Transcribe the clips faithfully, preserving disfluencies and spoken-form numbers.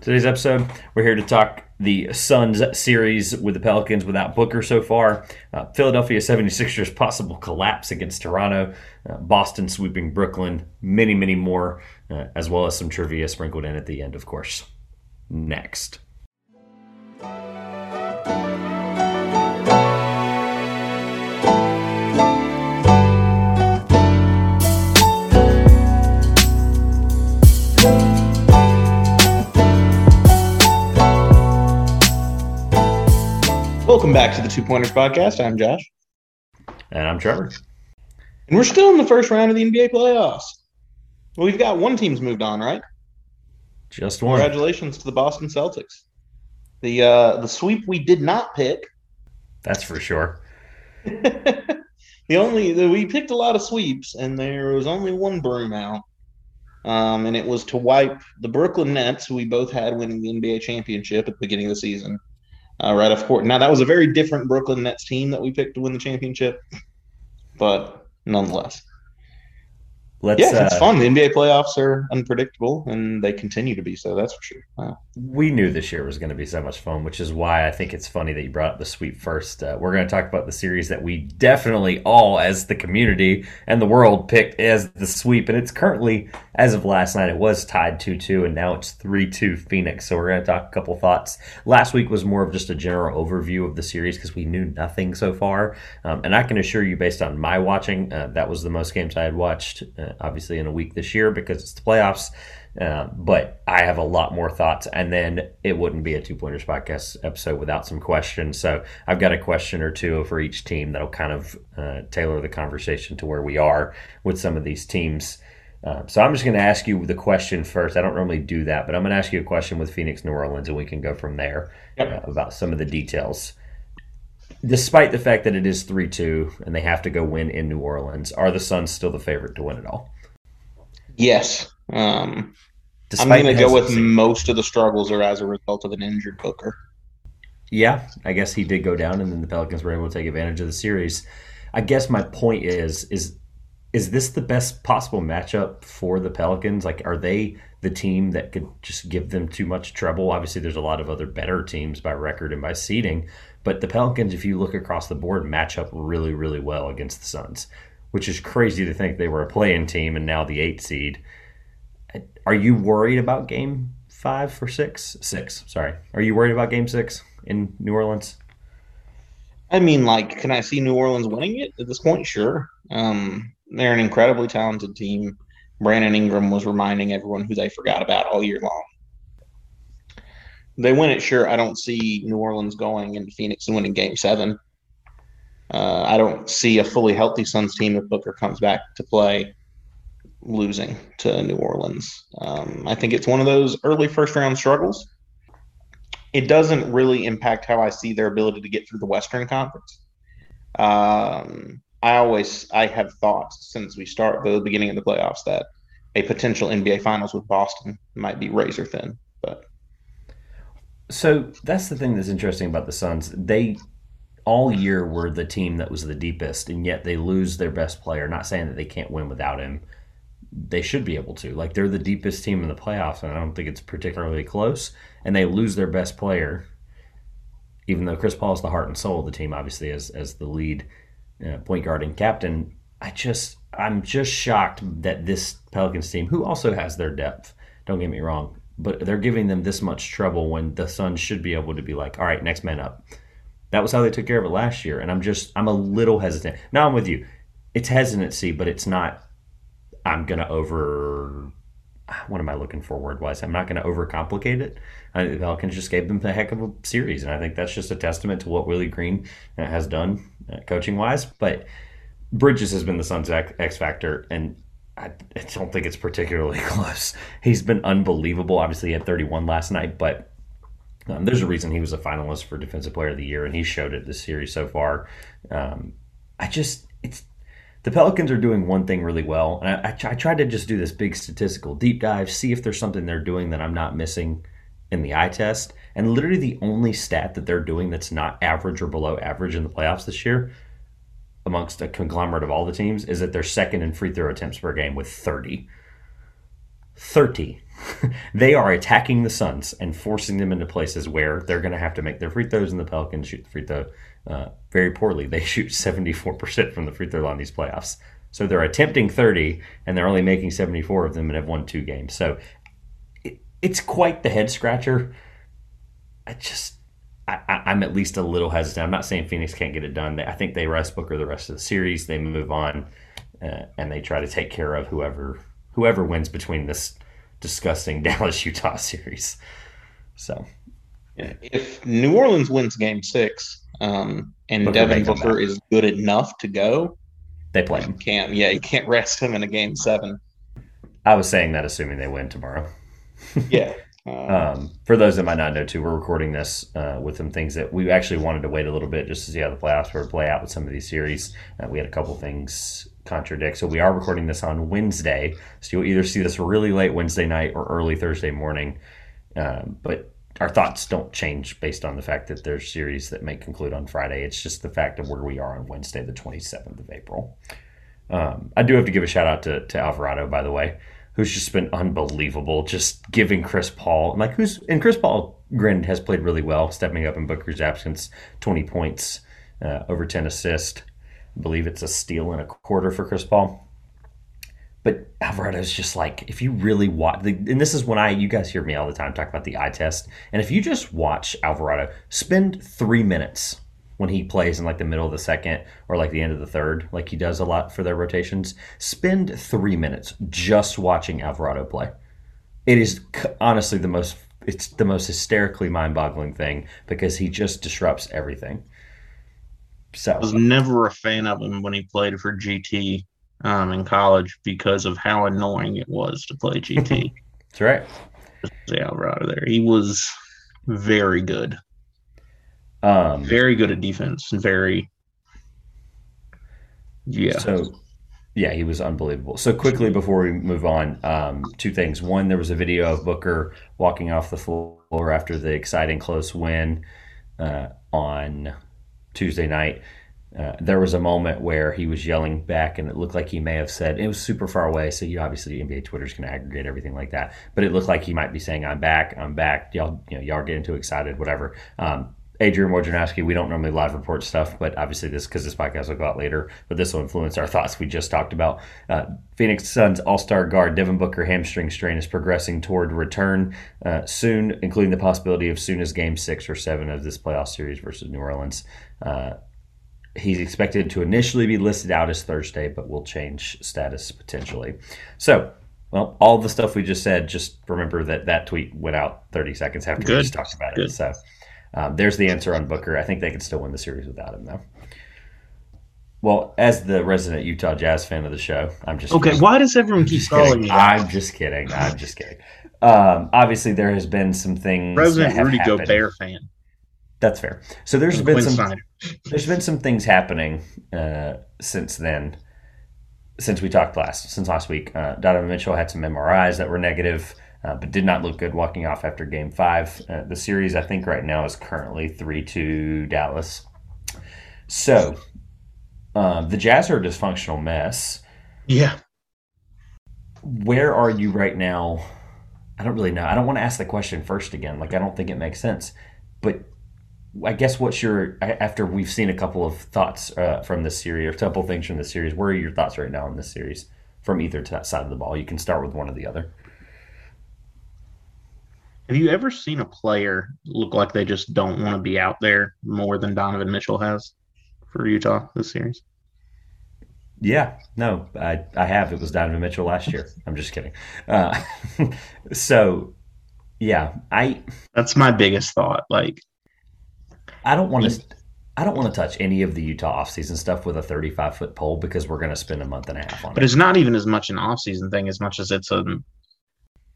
Today's episode, we're here to talk the Suns series with the Pelicans without Booker so far, uh, Philadelphia 76ers' possible collapse against Toronto, uh, Boston sweeping Brooklyn, many, many more, uh, as well as some trivia sprinkled in at the end, of course. Next. Welcome back to the Two Pointers Podcast. I'm Josh. And I'm Trevor. And we're still in the first round of the N B A playoffs. Well, we've got one team's moved on, right? Just one. Congratulations to the Boston Celtics. The uh, the sweep we did not pick. That's for sure. the only the, we picked a lot of sweeps, and there was only one broom out. Um, and it was to wipe the Brooklyn Nets, who we both had winning the N B A championship at the beginning of the season. Uh, right off court. Now, that was a very different Brooklyn Nets team that we picked to win the championship, but nonetheless. Let's, yeah, it's uh, fun. The N B A playoffs are unpredictable, and they continue to be so, that's for sure. Wow. We knew this year was going to be so much fun, which is why I think it's funny that you brought up the sweep first. Uh, we're going to talk about the series that we definitely all, as the community and the world, picked as the sweep, and it's currently, as of last night, it was tied two two, and now it's three two Phoenix, so we're going to talk a couple thoughts. Last week was more of just a general overview of the series because we knew nothing so far, um, and I can assure you, based on my watching, uh, that was the most games I had watched, uh, obviously in a week this year because it's the playoffs, uh, but I have a lot more thoughts, and then it wouldn't be a Two Pointers Podcast episode without some questions, so I've got a question or two for each team that'll kind of uh, tailor the conversation to where we are with some of these teams. Uh, so I'm just going to ask you the question first. I don't normally do that, but I'm going to ask you a question with Phoenix, New Orleans, and we can go from there uh, about some of the details. Despite the fact that it is three two and they have to go win in New Orleans, are the Suns still the favorite to win it all? Yes. Um, I'm going to go with most of the struggles are as a result of an injured Booker. Yeah, I guess he did go down, and then the Pelicans were able to take advantage of the series. I guess my point is, is is this the best possible matchup for the Pelicans? Like, are they the team that could just give them too much trouble? Obviously, there's a lot of other better teams by record and by seeding. But the Pelicans, if you look across the board, match up really, really well against the Suns, which is crazy to think they were a play-in team and now the eight seed. Are you worried about game five or six? Six, sorry. Are you worried about game six in New Orleans? I mean, like, can I see New Orleans winning it at this point? Sure. Um, they're an incredibly talented team. Brandon Ingram was reminding everyone who they forgot about all year long. They win it, sure. I don't see New Orleans going into Phoenix and winning game seven. Uh, I don't see a fully healthy Suns team, if Booker comes back to play, losing to New Orleans. Um, I think it's one of those early first-round struggles. It doesn't really impact how I see their ability to get through the Western Conference. Um, I always I have thought since we start the beginning of the playoffs that a potential N B A Finals with Boston might be razor thin, but... So that's the thing that's interesting about the Suns. They all year were the team that was the deepest, and yet they lose their best player. Not saying that they can't win without him. They should be able to. Like, they're the deepest team in the playoffs, and I don't think it's particularly close. And they lose their best player, even though Chris Paul is the heart and soul of the team, obviously, as as the lead uh, point guard and captain. I just, I'm just shocked that this Pelicans team, who also has their depth, don't get me wrong, but they're giving them this much trouble when the Suns should be able to be like, all right, next man up. That was how they took care of it last year, and I'm just, I'm a little hesitant. Now I'm with you. It's hesitancy, but it's not, I'm going to over, what am I looking for word-wise? I'm not going to overcomplicate it. I think the Pelicans just gave them the heck of a series, and I think that's just a testament to what Willie Green has done coaching-wise. But Bridges has been the Suns' X factor, and I don't think it's particularly close. He's been unbelievable. Obviously, he had thirty-one last night, but um, there's a reason he was a finalist for Defensive Player of the Year, and he showed it this series so far. Um, I just, it's the Pelicans are doing one thing really well, and I, I, I tried to just do this big statistical deep dive, see if there's something they're doing that I'm not missing in the eye test, and literally the only stat that they're doing that's not average or below average in the playoffs this year amongst a conglomerate of all the teams, is that they're second in free throw attempts per game with thirty. thirty. They are attacking the Suns and forcing them into places where they're going to have to make their free throws, and the Pelicans shoot the free throw uh, very poorly. They shoot seventy-four percent from the free throw line these playoffs. So they're attempting thirty, and they're only making seventy-four of them and have won two games. So it, it's quite the head-scratcher. I just, I, I, I'm at least a little hesitant. I'm not saying Phoenix can't get it done. I think they rest Booker the rest of the series. They move on, uh, and they try to take care of whoever whoever wins between this disgusting Dallas-Utah series. So, yeah. If New Orleans wins Game Six, um, and Booker Devin Booker out. is good enough to go, they play him. Can't, yeah, you can't rest him in a Game Seven. I was saying that assuming they win tomorrow. Yeah. Um, for those that might not know, too, we're recording this uh, with some things that we actually wanted to wait a little bit just to see how the playoffs were play out with some of these series. Uh, we had a couple things contradict, so we are recording this on Wednesday. So you'll either see this really late Wednesday night or early Thursday morning. Um, but our thoughts don't change based on the fact that there's series that may conclude on Friday. It's just the fact of where we are on Wednesday, the twenty-seventh of April. Um, I do have to give a shout out to, to Alvarado, by the way, who's just been unbelievable, just giving Chris Paul, like who's and Chris Paul, granted, has played really well, stepping up in Booker's absence, twenty points, uh, over ten assists. I believe it's a steal and a quarter for Chris Paul. But Alvarado's just like, if you really watch, the, and this is when I, you guys hear me all the time talk about the eye test, and if you just watch Alvarado, spend three minutes when he plays in like the middle of the second or like the end of the third, like he does a lot for their rotations, spend three minutes just watching Alvarado play. It is honestly the most, it's the most hysterically mind-boggling thing because he just disrupts everything. So I was never a fan of him when he played for G T um, in college because of how annoying it was to play G T. That's right. Yeah, Alvarado there. He was very good. Um, very good at defense and very, yeah. So, yeah, he was unbelievable. So quickly before we move on, um, two things. One, there was a video of Booker walking off the floor after the exciting close win uh, on Tuesday night. Uh, there was a moment where he was yelling back, and it looked like he may have said, it was super far away, so you obviously N B A Twitter's going to aggregate everything like that, but it looked like he might be saying, I'm back, I'm back, y'all, you know, y'all getting too excited, whatever. Um, Adrian Wojnarowski, we don't normally live report stuff, but obviously this, because this podcast will go out later, but this will influence our thoughts we just talked about. Uh, Phoenix Suns all-star guard Devin Booker hamstring strain is progressing toward return uh, soon, including the possibility of soon as game six or seven of this playoff series versus New Orleans. Uh, he's expected to initially be listed out as Thursday, but will change status potentially. So, well, all the stuff we just said, just remember that that tweet went out thirty seconds after Good. we just talked about Good. it. So. Um, there's the answer on Booker. I think they could still win the series without him, though. Well, as the resident Utah Jazz fan of the show, I'm just okay. Kidding. Why does everyone keep calling me? I'm just kidding. I'm just kidding. Um, obviously, there has been some things. Resident Rudy Gobert fan. That's fair. So there's and been Quinn some Snyder. there's been some things happening uh, since then. Since we talked last, since last week, uh, Donovan Mitchell had some M R Is that were negative. Uh, but did not look good walking off after Game five. Uh, the series, I think, right now is currently three two Dallas. So, uh, the Jazz are a dysfunctional mess. Yeah. Where are you right now? I don't really know. I don't want to ask the question first again. Like, I don't think it makes sense. But I guess what's your – after we've seen a couple of thoughts uh, from this series or a couple things from this series, where are your thoughts right now on this series from either t- side of the ball? You can start with one or the other. Have you ever seen a player look like they just don't want to be out there more than Donovan Mitchell has for Utah this series? Yeah, no, I, I have. It was Donovan Mitchell last year. I'm just kidding. Uh, so, yeah, I. That's my biggest thought. Like, I don't want to. I don't want to touch any of the Utah offseason stuff with a thirty-five foot pole because we're going to spend a month and a half on it. But it's not even as much an offseason thing as much as it's a.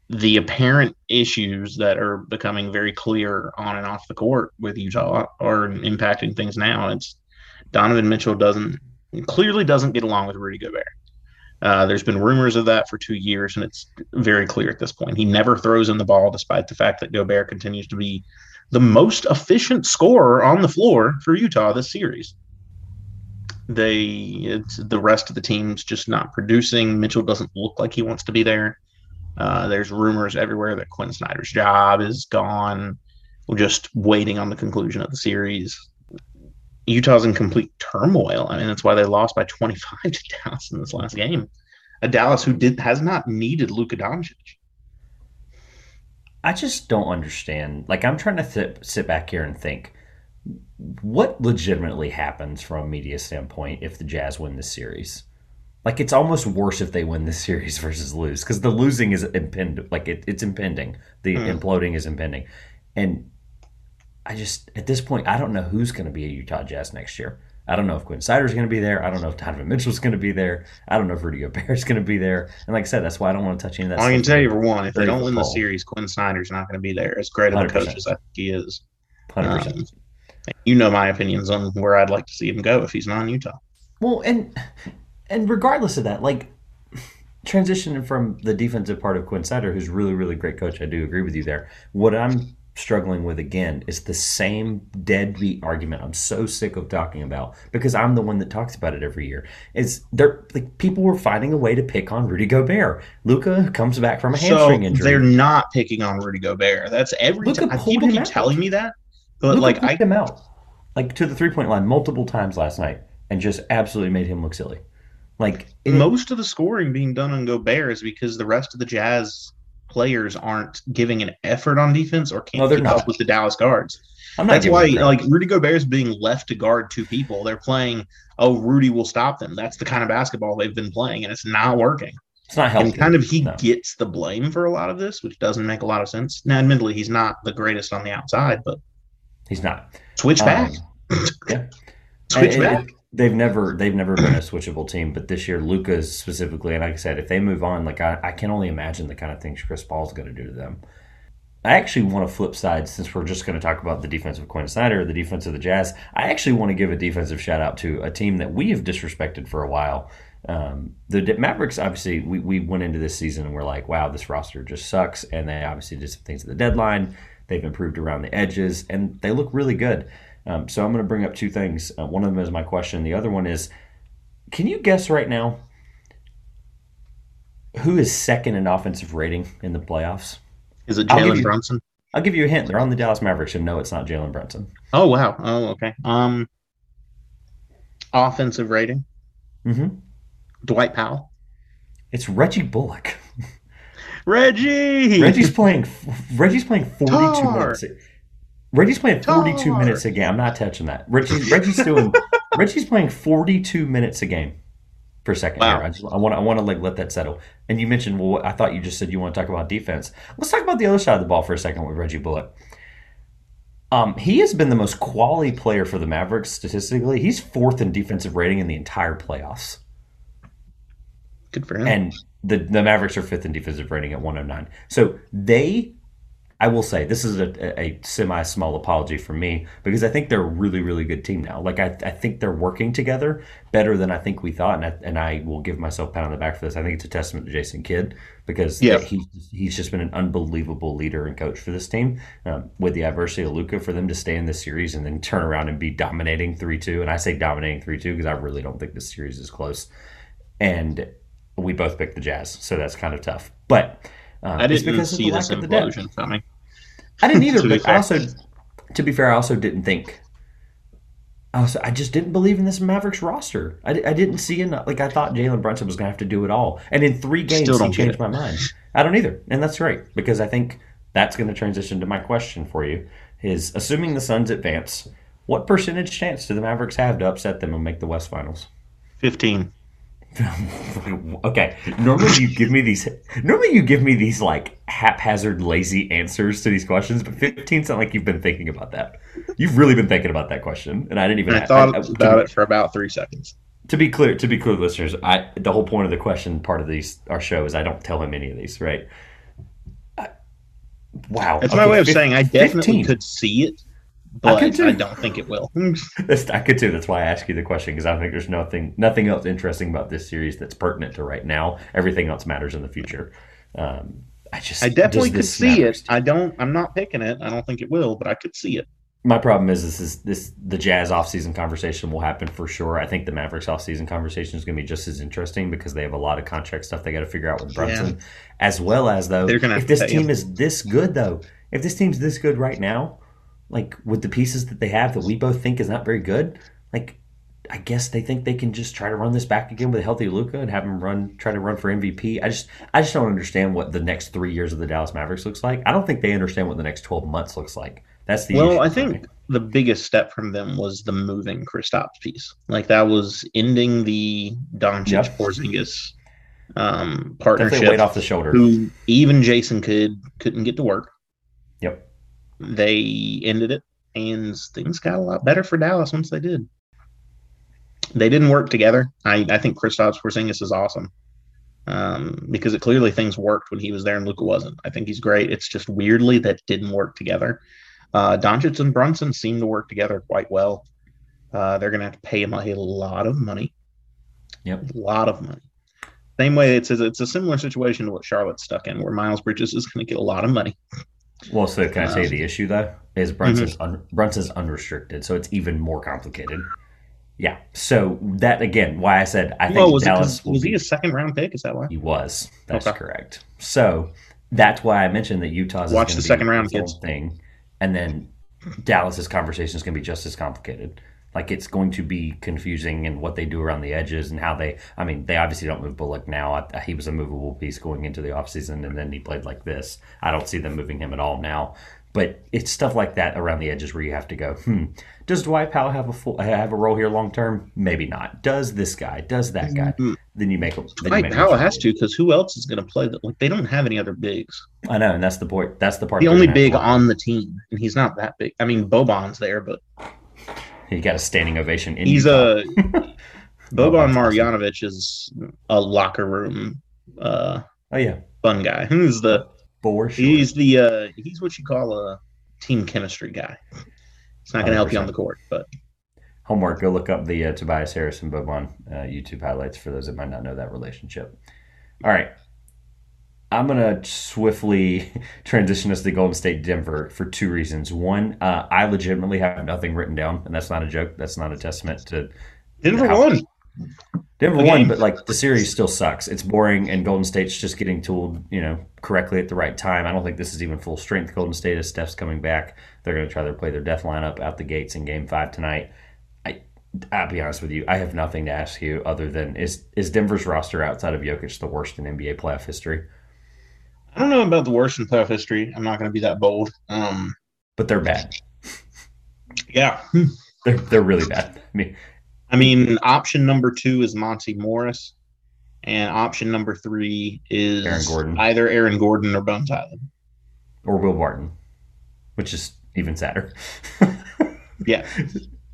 the apparent issues that are becoming very clear on and off the court with Utah are impacting things now. It's Donovan Mitchell doesn't clearly doesn't get along with Rudy Gobert. Uh, there's been rumors of that for two years, and it's very clear at this point. He never throws in the ball, despite the fact that Gobert continues to be the most efficient scorer on the floor for Utah this series. They, it's, the rest of the team's just not producing. Mitchell doesn't look like he wants to be there. Uh, there's rumors everywhere that Quinn Snyder's job is gone. We're just waiting on the conclusion of the series. Utah's in complete turmoil. I mean, that's why they lost by twenty-five to Dallas in this last game. A Dallas who did has not needed Luka Doncic. I just don't understand. Like, I'm trying to th- sit back here and think, what legitimately happens from a media standpoint if the Jazz win this series? Like, it's almost worse if they win this series versus lose, because the losing is impending. Like, it, it's impending. The mm. imploding is impending. And I just, at this point, I don't know who's going to be a Utah Jazz next year. I don't know if Quinn Snyder's going to be there. I don't know if Donovan Mitchell's going to be there. I don't know if Rudy Gobert's going to be there. And like I said, that's why I don't want to touch any of that. I can tell you for one, if they don't win the series, Quinn Snyder's not going to be there. As great of a coach as I think he is. one hundred percent. Um, you know my opinions on where I'd like to see him go if he's not in Utah. Well, and and regardless of that, like, transitioning from the defensive part of Quinn Snyder, who's really, really great coach, I do agree with you there. What I'm struggling with again is the same deadbeat argument I'm so sick of talking about, because I'm the one that talks about it every year. Is there, like, people were finding a way to pick on Rudy Gobert. Luka comes back from a hamstring so injury. They're not picking on Rudy Gobert. That's every Luka time people keep out. telling me that, but Luka like I him out like to the three point line multiple times last night and just absolutely made him look silly. Like it, most of the scoring being done on Gobert is because the rest of the Jazz players aren't giving an effort on defense or can't no, keep not. up with the Dallas guards. I'm not That's why, that. like, Rudy Gobert's being left to guard two people. They're playing, oh, Rudy will stop them. That's the kind of basketball they've been playing, and it's not working. It's not helping. And kind of he no. gets the blame for a lot of this, which doesn't make a lot of sense. Now, admittedly, he's not the greatest on the outside, but he's not. Switch back. Um, yeah. Switch and, back. And, They've never they've never been a switchable team, but this year Luka's specifically, and like I said, if they move on, like I, I can only imagine the kind of things Chris Paul's going to do to them. I actually want to flip sides, since we're just going to talk about the defense of Quinn Snyder, the defense of the Jazz. I actually want to give a defensive shout out to a team that we have disrespected for a while. Um, the Mavericks, obviously, we, we went into this season and we're like, wow, this roster just sucks, and they obviously did some things at the deadline. They've improved around the edges, and they look really good. Um, so I'm going to bring up two things. Uh, one of them is my question. The other one is, can you guess right now who is second in offensive rating in the playoffs? Is it Jalen Brunson? I'll give you a hint. They're on the Dallas Mavericks, and no, it's not Jalen Brunson. Oh, wow. Oh, okay. Um, offensive rating? Mm-hmm. Dwight Powell? It's Reggie Bullock. Reggie! Reggie's playing Reggie's playing forty-two minutes. Reggie's playing forty-two Tar. minutes a game. I'm not touching that. Reggie, Reggie's doing. Reggie's playing forty-two minutes a game per second. Wow. Here. I just, I want to. I want to like let that settle. And you mentioned. Well, I thought you just said you want to talk about defense. Let's talk about the other side of the ball for a second with Reggie Bullock. Um, he has been the most quality player for the Mavericks statistically. He's fourth in defensive rating in the entire playoffs. Good for him. And the the Mavericks are fifth in defensive rating at one oh nine. So they. I will say this is a, a semi-small apology for me, because I think they're a really, really good team now. Like I, I think they're working together better than I think we thought, and I, and I will give myself a pat on the back for this. I think it's a testament to Jason Kidd, because yeah. he he's just been an unbelievable leader and coach for this team. Um, with the adversity of Luka, for them to stay in this series and then turn around and be dominating three two, and I say dominating three two because I really don't think this series is close. And we both picked the Jazz, so that's kind of tough, but. Um, I didn't because see this implosion coming. I didn't either, but I also, to be fair, I also didn't think. I, also, I just didn't believe in this Mavericks roster. I, I didn't see enough. Like, I thought Jalen Brunson was going to have to do it all. And in three games, he changed my mind. I don't either. And that's right, because I think that's going to transition to my question for you, is assuming the Suns advance, what percentage chance do the Mavericks have to upset them and make the West Finals? fifteen. Okay. Normally you give me these. Normally you give me these like haphazard, lazy answers to these questions. But fifteen sounds like you've been thinking about that. You've really been thinking about that question, and I didn't even. I have, thought I, about I, it for about three seconds. To be clear, to be clear, listeners, I the whole point of the question part of these our show is I don't tell him any of these, right? I, wow, that's okay, my way of fifteen, saying I definitely fifteen. Could see it. But I, I don't think it will. I could too. That's why I asked you the question, because I think there's nothing nothing else interesting about this series that's pertinent to right now. Everything else matters in the future. Um, I just I definitely could see it. I don't. I'm not picking it. I don't think it will, but I could see it. My problem is this is this the Jazz offseason conversation will happen for sure. I think the Mavericks offseason conversation is going to be just as interesting because they have a lot of contract stuff they got to figure out with Brunson. Yeah. As well as, though, if this team you. is this good, though, if this team's this good right now, like with the pieces that they have that we both think is not very good, like I guess they think they can just try to run this back again with a healthy Luka and have him run try to run for M V P. I just I just don't understand what the next three years of the Dallas Mavericks looks like. I don't think they understand what the next twelve months looks like. That's the well, I think topic. The biggest step from them was the moving Kristaps piece. Like that was ending the Doncic Porzingis yep. um, partnership. Definitely weight off the shoulder. Who even Jason Kidd couldn't get to work. Yep. They ended it, and things got a lot better for Dallas once they did. They didn't work together. I, I think Kristaps Porzingis is awesome um, because it clearly things worked when he was there and Luka wasn't. I think he's great. It's just weirdly that didn't work together. Uh, Doncic and Brunson seem to work together quite well. Uh, they're going to have to pay him a lot of money. Yep. A lot of money. Same way, it's a, it's a similar situation to what Charlotte's stuck in, where Miles Bridges is going to get a lot of money. Well, so can I say um, the issue, though, is Brunson's, mm-hmm. un, Brunson's unrestricted, so it's even more complicated. Yeah. So that, again, why I said I think well, was Dallas it, will Was be, he a second-round pick? Is that why? He was. That's okay. correct. So that's why I mentioned that Utah's Watch is the second round kids thing. And then Dallas's conversation is going to be just as complicated. Like, it's going to be confusing and what they do around the edges and how they – I mean, they obviously don't move Bullock now. I, he was a movable piece going into the offseason, and then he played like this. I don't see them moving him at all now. But it's stuff like that around the edges where you have to go, hmm, does Dwight Powell have a full, have a role here long term? Maybe not. Does this guy? Does that guy? Mm-hmm. Then you make a – Dwight Powell has to, because who else is going to play? Like, they don't have any other bigs. I know, and that's the point. That's the part. The only big on the team, and he's not that big. I mean, Boban's there, but – he got a standing ovation. In he's a – Boban Marjanovic is a locker room uh, oh, yeah. fun guy. Who's the – Sure. He's the uh, he's what you call a team chemistry guy. It's not going to help you on the court, but homework. Go look up the uh, Tobias Harris and Boban uh, YouTube highlights for those that might not know that relationship. All right, I'm going to swiftly transition us to Golden State Denver for two reasons. One, uh, I legitimately have nothing written down, and that's not a joke. That's not a testament to Denver how- won. Denver okay. won, but like the series still sucks. It's boring, and Golden State's just getting tooled, you know, correctly at the right time. I don't think this is even full strength. Golden State, as Steph's coming back, they're going to try to play their death lineup out the gates in Game Five tonight. I, I'll be honest with you, I have nothing to ask you other than is is Denver's roster outside of Jokic the worst in N B A playoff history? I don't know about the worst in playoff history. I'm not going to be that bold, um, but they're bad. Yeah, they're they're really bad. I mean. I mean, option number two is Monty Morris, and option number three is Aaron Gordon. Either Aaron Gordon or Bones Island. Or Will Barton, which is even sadder. yeah.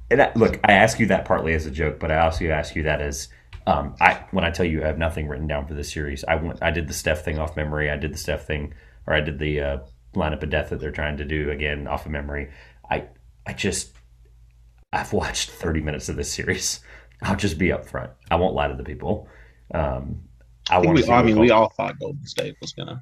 And I, look, I ask you that partly as a joke, but I also ask you that as um, I when I tell you I have nothing written down for this series. I went, I did the Steph thing off memory. I did the Steph thing, or I did the uh, lineup of death that they're trying to do again off of memory. I I just... I've watched thirty minutes of this series. I'll just be upfront. I won't lie to the people. Um, I, I want. We, I mean, we all thought Golden State was going to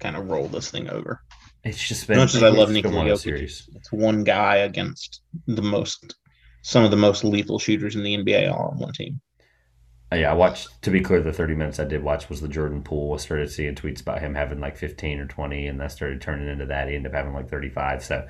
kind of roll this thing over. It's just been as much as I love Nikola Jokic. It's one guy against the most, some of the most lethal shooters in the N B A all on one team. Yeah, I watched. To be clear, the thirty minutes I did watch was the Jordan Poole. I started seeing tweets about him having like fifteen or twenty, and that started turning into that. He ended up having like thirty-five. So.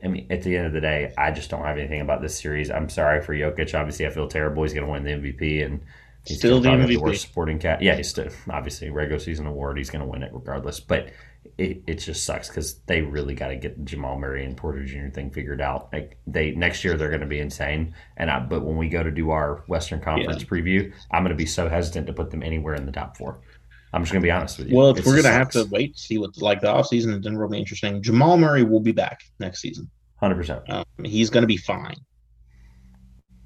I mean, at the end of the day, I just don't have anything about this series. I'm sorry for Jokic. Obviously, I feel terrible. He's going to win the M V P, and he's still the M V P. The worst supporting cat. Yeah, he's still obviously regular season award. He's going to win it regardless. But it, it just sucks because they really got to get the Jamal Murray and Porter Junior thing figured out. Like they next year, they're going to be insane. And I, but when we go to do our Western Conference yeah. preview, I'm going to be so hesitant to put them anywhere in the top four. I'm just going to be honest with you. Well, it's we're going to have to wait to see what like the offseason in Denver will be interesting. Jamal Murray will be back next season. one hundred percent. Um, he's going to be fine.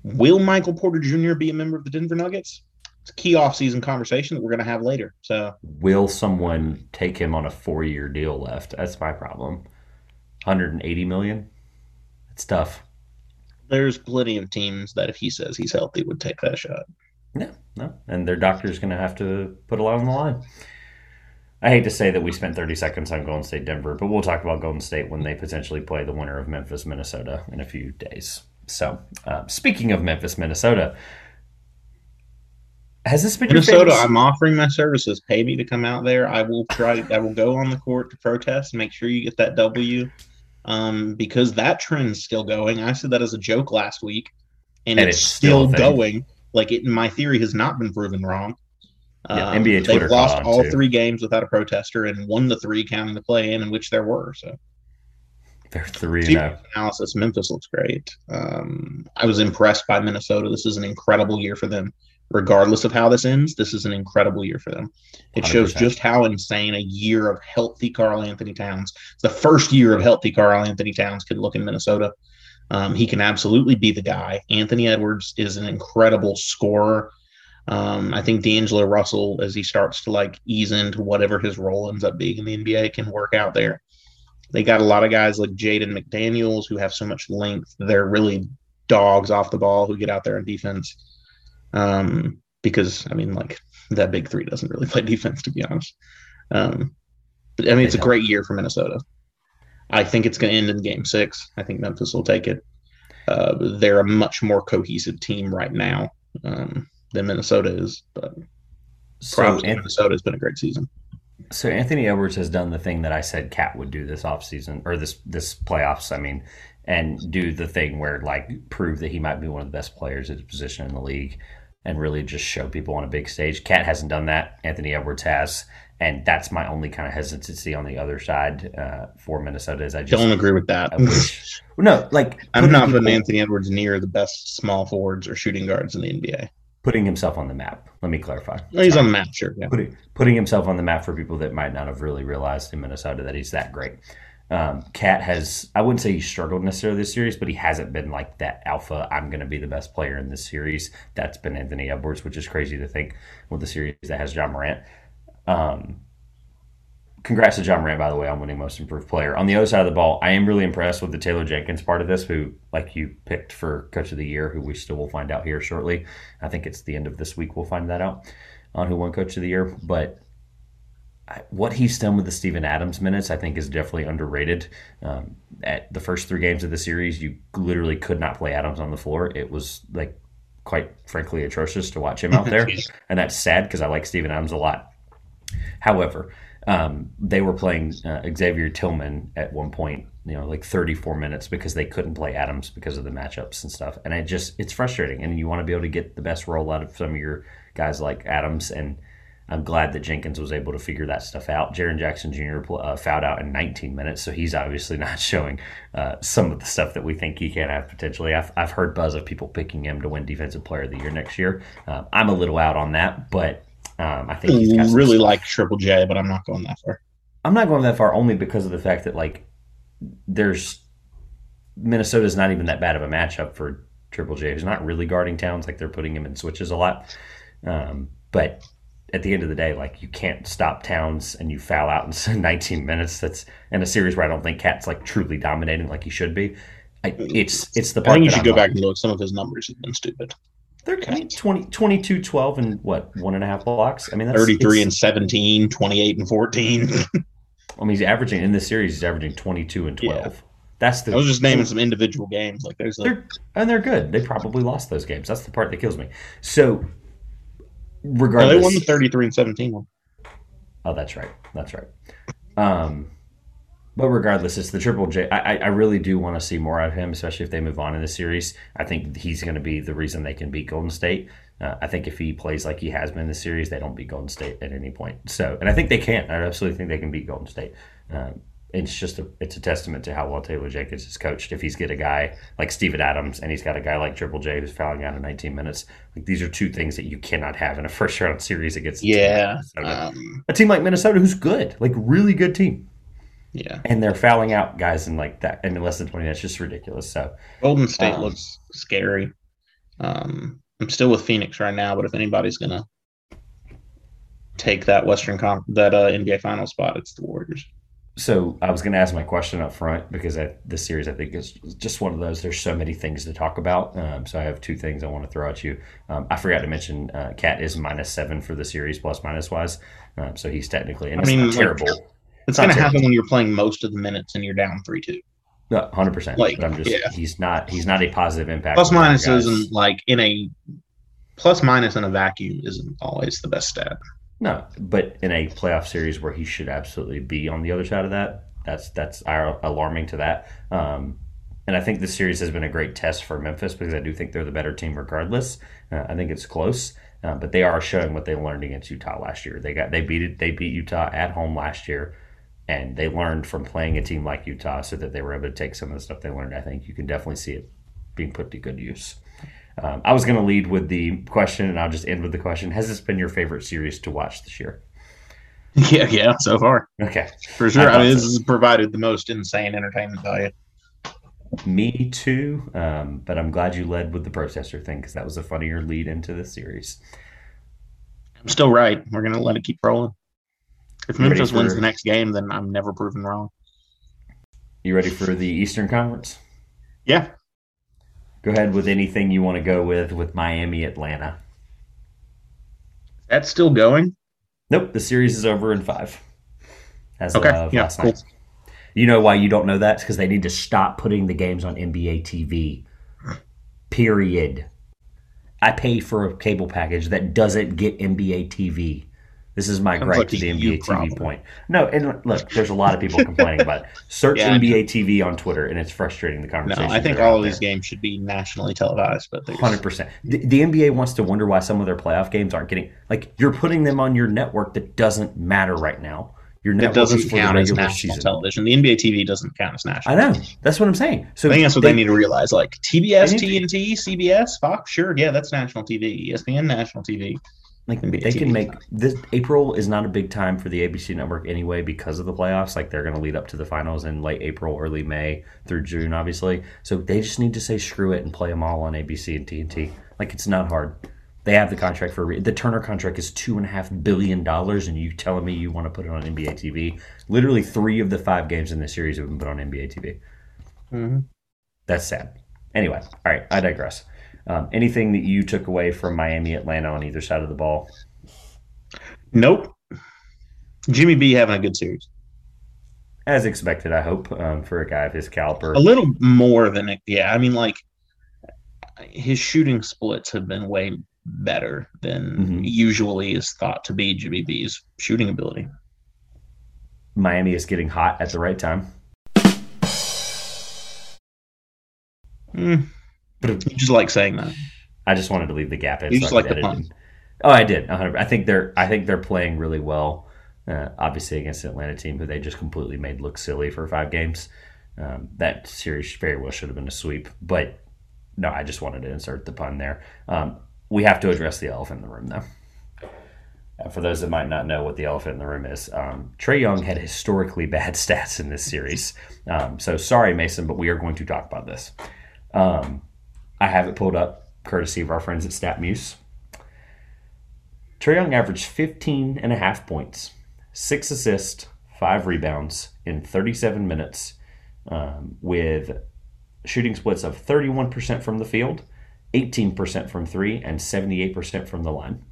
Will Michael Porter Junior be a member of the Denver Nuggets? It's a key offseason conversation that we're going to have later. So, will someone take him on a four-year deal left? That's my problem. one hundred eighty million dollars? That's tough. There's plenty of teams that if he says he's healthy would take that shot. No, no, and their doctor's going to have to put a lot on the line. I hate to say that we spent thirty seconds on Golden State Denver, but we'll talk about Golden State when they potentially play the winner of Memphis, Minnesota in a few days. So, uh, speaking of Memphis, Minnesota, has this been Minnesota, your I'm offering my services. Pay me to come out there. I will try. I will go on the court to protest. Make sure you get that W, um, because that trend's still going. I said that as a joke last week, and, and it's, it's still, still going. Like it, my theory has not been proven wrong. Yeah, um, N B A Twitter. They've lost all too. three games without a protester and won the three counting the play in, in which there were. So they're three and zero. Analysis. Memphis looks great. Um, I was impressed by Minnesota. This is an incredible year for them. Regardless of how this ends, this is an incredible year for them. It one hundred percent shows just how insane a year of healthy Karl Anthony Towns. The first year of healthy Karl Anthony Towns could look in Minnesota. Um, he can absolutely be the guy. Anthony Edwards is an incredible scorer. Um, I think D'Angelo Russell, as he starts to like ease into whatever his role ends up being in the N B A, can work out there. They got a lot of guys like Jaden McDaniels who have so much length. They're really dogs off the ball who get out there on defense. Um, because I mean, like that big three doesn't really play defense, to be honest. Um, but I mean, it's a great year for Minnesota. I think it's going to end in game six. I think Memphis will take it. Uh, they're a much more cohesive team right now, um, than Minnesota is, but so probably Anthony, Minnesota's been a great season. So Anthony Edwards has done the thing that I said Cat would do this offseason or this, this playoffs. I mean, and do the thing where like prove that he might be one of the best players at his position in the league and really just show people on a big stage. Cat hasn't done that. Anthony Edwards has. And that's my only kind of hesitancy on the other side uh, for Minnesota is I just don't agree with that. Wish, no, like I'm not putting Anthony Edwards near the best small forwards or shooting guards in the N B A. Putting himself on the map. Let me clarify. No, he's Sorry. on the map, sure. Yeah. Putting, putting himself on the map for people that might not have really realized in Minnesota that he's that great. Um, Cat has, I wouldn't say he struggled necessarily this series, but he hasn't been like that alpha, I'm going to be the best player in this series. That's been Anthony Edwards, which is crazy to think with a series that has John Morant. Um, congrats to John Morant, by the way, on winning Most Improved Player. On the other side of the ball, I am really impressed with the Taylor Jenkins part of this, who, like you picked for Coach of the Year, who we still will find out here shortly. I think it's the end of this week we'll find that out on who won Coach of the Year, but what he's done with the Steven Adams minutes, I think, is definitely underrated. Um, at the first three games of the series, you literally could not play Adams on the floor. It was, like, quite frankly atrocious to watch him out there, and that's sad because I like Steven Adams a lot. However, um, they were playing uh, Xavier Tillman at one point, you know, like thirty-four minutes because they couldn't play Adams because of the matchups and stuff, and it just it's frustrating, and you want to be able to get the best roll out of some of your guys like Adams, and I'm glad that Jenkins was able to figure that stuff out. Jaren Jackson Junior Uh, fouled out in nineteen minutes, so he's obviously not showing uh, some of the stuff that we think he can have potentially. I've, I've heard buzz of people picking him to win Defensive Player of the Year next year. Uh, I'm a little out on that, but um, I think he's got some really stuff. Like Triple J, but I'm not going that far. I'm not going that far only because of the fact that like there's Minnesota's not even that bad of a matchup for Triple J, who's not really guarding Towns. Like they're putting him in switches a lot, um, but. At the end of the day, like you can't stop Towns and you foul out in nineteen minutes. That's in a series where I don't think Cat's like truly dominating like he should be. I, it's it's the part I think you should I'm go like, back and look. Some of his numbers have been stupid. They're I mean, twenty, twenty-two, twelve, and what one and a half blocks. I mean, that's, thirty-three and seventeen, twenty-eight and fourteen. I mean, he's averaging in this series. He's averaging twenty-two and twelve. Yeah. That's the. I was just naming some individual games. Like there's like, they're, and they're good. They probably lost those games. That's the part that kills me. So. Regardless, no, they won the thirty-three and seventeen one. Oh, that's right, that's right. Um, but regardless, it's the Triple J. I, I really do want to see more of him, especially if they move on in the series. I think he's going to be the reason they can beat Golden State. Uh, I think if he plays like he has been in the series, they don't beat Golden State at any point. So, and I think they can. I absolutely think they can beat Golden State. Um, it's just a, it's a testament to how well Taylor Jenkins is coached. If he's got a guy like Steven Adams and he's got a guy like Triple J who's fouling out in nineteen minutes, like these are two things that you cannot have in a first round series against a yeah, team like um, a team like Minnesota who's good, like really good team. Yeah, and they're fouling out guys in like that in less than twenty minutes, just ridiculous. So Golden State um, looks scary. Um, I'm still with Phoenix right now, but if anybody's gonna take that Western Conf- that uh, N B A final spot, it's the Warriors. So I was going to ask my question up front because I, this series, I think, is just one of those. There's so many things to talk about. Um, so I have two things I want to throw at you. Um, I forgot to mention uh, Cat is minus seven for the series, plus minus wise. Um, so he's technically, and I it's mean, not terrible. Like, it's going to happen when you're playing most of the minutes and you're down three two. No, one hundred percent. Like, but I'm just, yeah. he's not, he's not a positive impact. Plus minus isn't like in a, plus minus in a vacuum isn't always the best stat. No, but in a playoff series where he should absolutely be on the other side of that, that's that's alarming to that. Um, and I think this series has been a great test for Memphis because I do think they're the better team regardless. Uh, I think it's close, uh, but they are showing what they learned against Utah last year. They got they beat it, they beat Utah at home last year, and they learned from playing a team like Utah so that they were able to take some of the stuff they learned. I think you can definitely see it being put to good use. Um, I was going to lead with the question, and I'll just end with the question. Has this been your favorite series to watch this year? Yeah, yeah, so far. Okay. For sure. I, I mean, so. This has provided the most insane entertainment value. Me too, um, but I'm glad you led with the processor thing because that was a funnier lead into this series. I'm still right. We're going to let it keep rolling. If Memphis for... wins the next game, then I'm never proven wrong. You ready for the Eastern Conference? Yeah. Go ahead with anything you want to go with, with Miami, Atlanta. That's still going? Nope, the series is over in five. As okay, of yeah, last cool. night. You know why you don't know that? It's because they need to stop putting the games on N B A T V. Period. I pay for a cable package that doesn't get N B A T V. This is my gripe to the N B A T V point. No, and look, there's a lot of people complaining about it. Search yeah, N B A T V on Twitter, and it's frustrating, the conversation. No, I think all of these games should be nationally televised. But one hundred percent. The, the N B A wants to wonder why some of their playoff games aren't getting – like, you're putting them on your network that doesn't matter right now. Your network it doesn't count as national season. television. The N B A T V doesn't count as national. I know. That's what I'm saying. So I think that's what they, they need to realize. Like, T B S, T N T, C B S, Fox, sure. Yeah, that's national T V. E S P N, national T V. Like N B A they T V can make this April is not a big time for the A B C network anyway because of the playoffs. Like they're going to lead up to the finals in late April, early May through June, obviously. So they just need to say screw it and play them all on A B C and T N T. Like it's not hard. They have the contract for a re- the Turner contract is two and a half billion dollars, and you telling me you want to put it on N B A T V? Literally three of the five games in this series have been put on N B A T V. Mm-hmm. That's sad. Anyway, all right, I digress. Um, anything that you took away from Miami, Atlanta on either side of the ball? Nope. Jimmy B having a good series. As expected, I hope, um, for a guy of his caliber. A little more than – yeah, I mean, like, his shooting splits have been way better than mm-hmm. usually is thought to be Jimmy B's shooting ability. Miami is getting hot at the right time. Hmm. You just like saying that. I just wanted to leave the gap in. You so just I like the pun. Oh, I did. one hundred percent. I think they're. I think they're playing really well. Uh, obviously against the Atlanta team, who they just completely made look silly for five games. Um, that series very well should have been a sweep. But no, I just wanted to insert the pun there. Um, we have to address the elephant in the room, though. Uh, for those that might not know what the elephant in the room is, um, Trae Young had historically bad stats in this series. Um, so sorry, Mason, but we are going to talk about this. Um, I have it pulled up, courtesy of our friends at StatMuse. Trae Young averaged fifteen and a half points, six assists, five rebounds in thirty-seven minutes, um, with shooting splits of thirty-one percent from the field, eighteen percent from three, and seventy-eight percent from the line.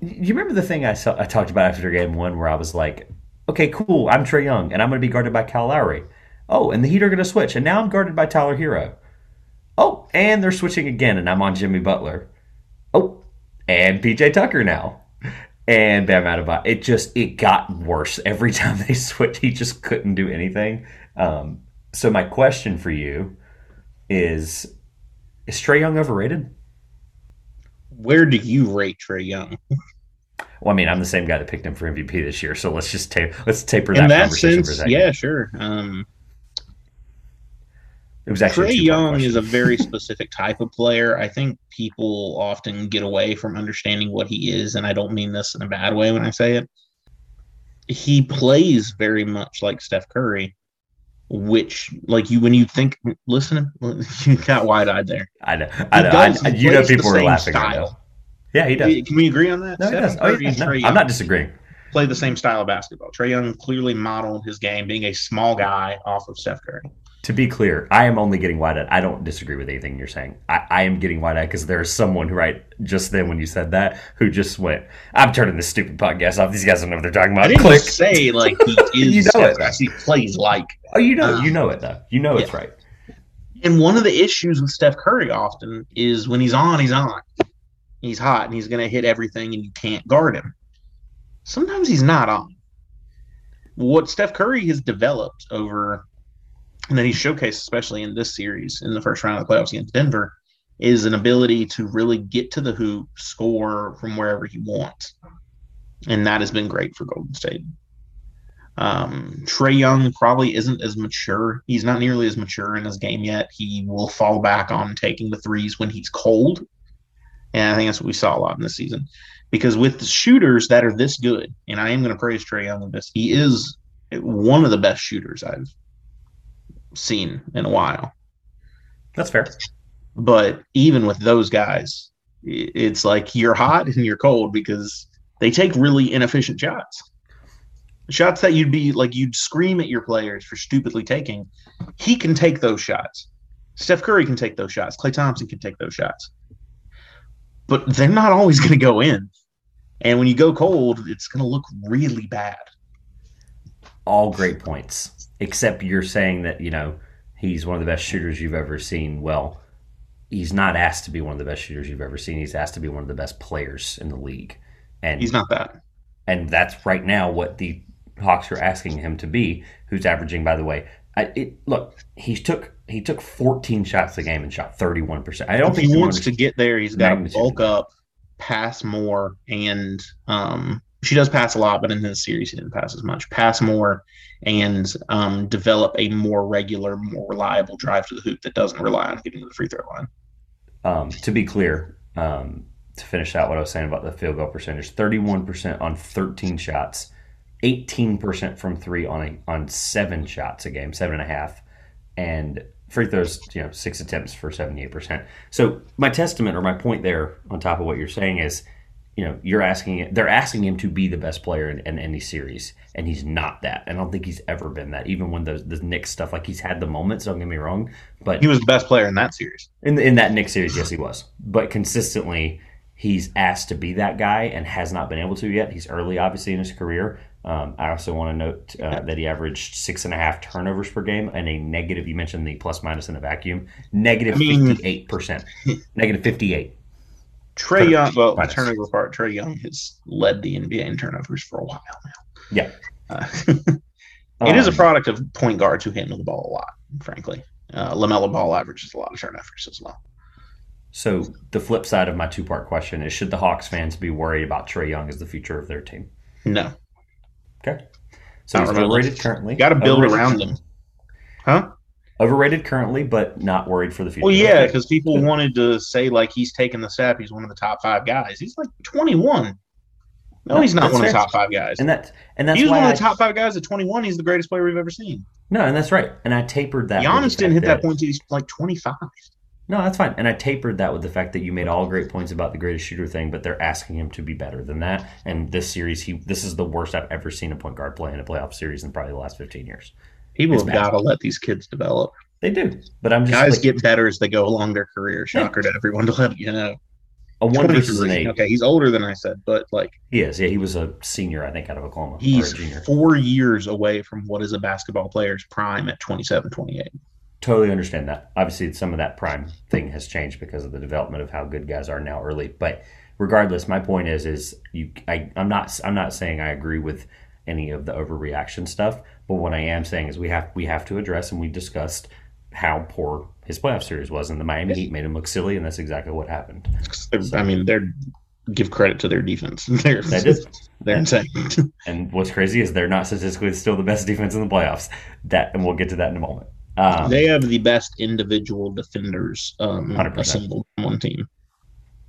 You remember the thing I, saw, I talked about after game one where I was like, okay, cool, I'm Trae Young, and I'm going to be guarded by Kyle Lowry. Oh, and the Heat are going to switch, and now I'm guarded by Tyler Hero. Oh, and they're switching again, and I'm on Jimmy Butler. Oh, and P J Tucker now. And Bam Adebayo. It just, it got worse. Every time they switched, he just couldn't do anything. Um, so my question for you is, is Trae Young overrated? Where do you rate Trae Young? Well, I mean, I'm the same guy that picked him for M V P this year, so let's just ta- let's taper that, that conversation sense, for a second. Yeah, sure. Um It was Trae Young is a very specific type of player. I think people often get away from understanding what he is, and I don't mean this in a bad way when I say it. He plays very much like Steph Curry, which, like you, when you think, listen, you got wide-eyed there. I know, I know. I, you know, people are laughing. Right now. Yeah, he does. Can we agree on that? No, he does. Oh, yeah, no, I'm not disagreeing. play the same style of basketball. Trae Young clearly modeled his game, being a small guy, off of Steph Curry. To be clear, I am only getting wide-eyed. I don't disagree with anything you're saying. I, I am getting wide-eyed because there is someone who, right just then when you said that, who just went, I'm turning this stupid podcast off. These guys don't know what they're talking about. I didn't Click. say, like, he is you know Steph. He plays like. Oh, you know, um, you know it, though. You know yeah. It's right. And one of the issues with Steph Curry often is when he's on, he's on. He's hot, and he's going to hit everything, and you can't guard him. Sometimes he's not on. What Steph Curry has developed over – and then he showcased, especially in this series, in the first round of the playoffs against Denver, is an ability to really get to the hoop, score from wherever he wants. And that has been great for Golden State. Um, Trae Young probably isn't as mature. He's not nearly as mature in his game yet. He will fall back on taking the threes when he's cold. And I think that's what we saw a lot in this season. Because with the shooters that are this good, and I am going to praise Trae Young on this, he is one of the best shooters I've seen in a while. That's fair. But even with those guys, it's like you're hot and you're cold because they take really inefficient shots. Shots that you'd be like, you'd scream at your players for stupidly taking. He can take those shots. Steph Curry can take those shots. Klay Thompson can take those shots. But they're not always going to go in. And when you go cold, it's going to look really bad. All great points. Except you're saying that, you know, he's one of the best shooters you've ever seen. Well, he's not asked to be one of the best shooters you've ever seen. He's asked to be one of the best players in the league. And he's not that. And that's right now what the Hawks are asking him to be, who's averaging, by the way. I, it, look, he took he took fourteen shots a game and shot thirty-one percent. I don't if think he wants to get there. He's got to bulk up, pass more, and um, – she does pass a lot, but in this series, he didn't pass as much. Pass more and um, develop a more regular, more reliable drive to the hoop that doesn't rely on getting to the free throw line. Um, to be clear, um, to finish out what I was saying about the field goal percentage, thirty-one percent on thirteen shots, eighteen percent from three on a, on seven shots a game, seven and a half, and free throws, you know, six attempts for seventy-eight percent. So my testament or my point there on top of what you're saying is, you know, you're asking, they're asking him to be the best player in, in any series, and he's not that. I don't think he's ever been that, even when the, the Knicks stuff, like he's had the moments, don't get me wrong, but he was the best player in that series. In, in that Knicks series, yes, he was. But consistently, he's asked to be that guy and has not been able to yet. He's early, obviously, in his career. Um, I also want to note uh, that he averaged six and a half turnovers per game and a negative, you mentioned the plus minus in the vacuum, negative I mean, fifty-eight percent, negative fifty-eight. Trae Young, well, the turnover part, Trae Young has led the N B A in turnovers for a while now. Yeah. Uh, it um, is a product of point guards who handle the ball a lot, frankly. Uh, LaMelo Ball averages a lot of turnovers as well. So the flip side of my two-part question is, should the Hawks fans be worried about Trae Young as the future of their team? No. Okay. So not he's really. Overrated currently. Got to build overrated around them. Huh? Overrated currently, but not worried for the future. Well, yeah, because people wanted to say, like, he's taking the step. He's one of the top five guys. He's, like, twenty-one. No, no he's not one fair. of the top five guys. And that's, and that's he was why one of the top five guys at twenty-one. He's the greatest player we've ever seen. No, and that's right. And I tapered that. Giannis didn't hit that, that point until he's, like, twenty-five. No, that's fine. And I tapered that with the fact that you made all great points about the greatest shooter thing, but they're asking him to be better than that. And this series, he this is the worst I've ever seen a point guard play in a playoff series in probably the last fifteen years. People have got to let these kids develop. They do, but I'm just guys like, get better as they go along their career. Shocker yeah. to everyone to let you know. A one versus an eight. Okay, he's older than I said, but like he is. Yeah, he was a senior, I think, out of Oklahoma. He's four years away from what is a basketball player's prime at twenty-seven, twenty-eight. Totally understand that. Obviously, some of that prime thing has changed because of the development of how good guys are now early. But regardless, my point is, is you. I, I'm not. I'm not saying I agree with any of the overreaction stuff. But what I am saying is we have we have to address, and we discussed how poor his playoff series was, and the Miami Heat made him look silly, and that's exactly what happened. So, I mean, they're give credit to their defense. They're, that is, they're insane. And what's crazy is they're not statistically still the best defense in the playoffs. That, and we'll get to that in a moment. Um, they have the best individual defenders um, one hundred percent. Assembled on one team.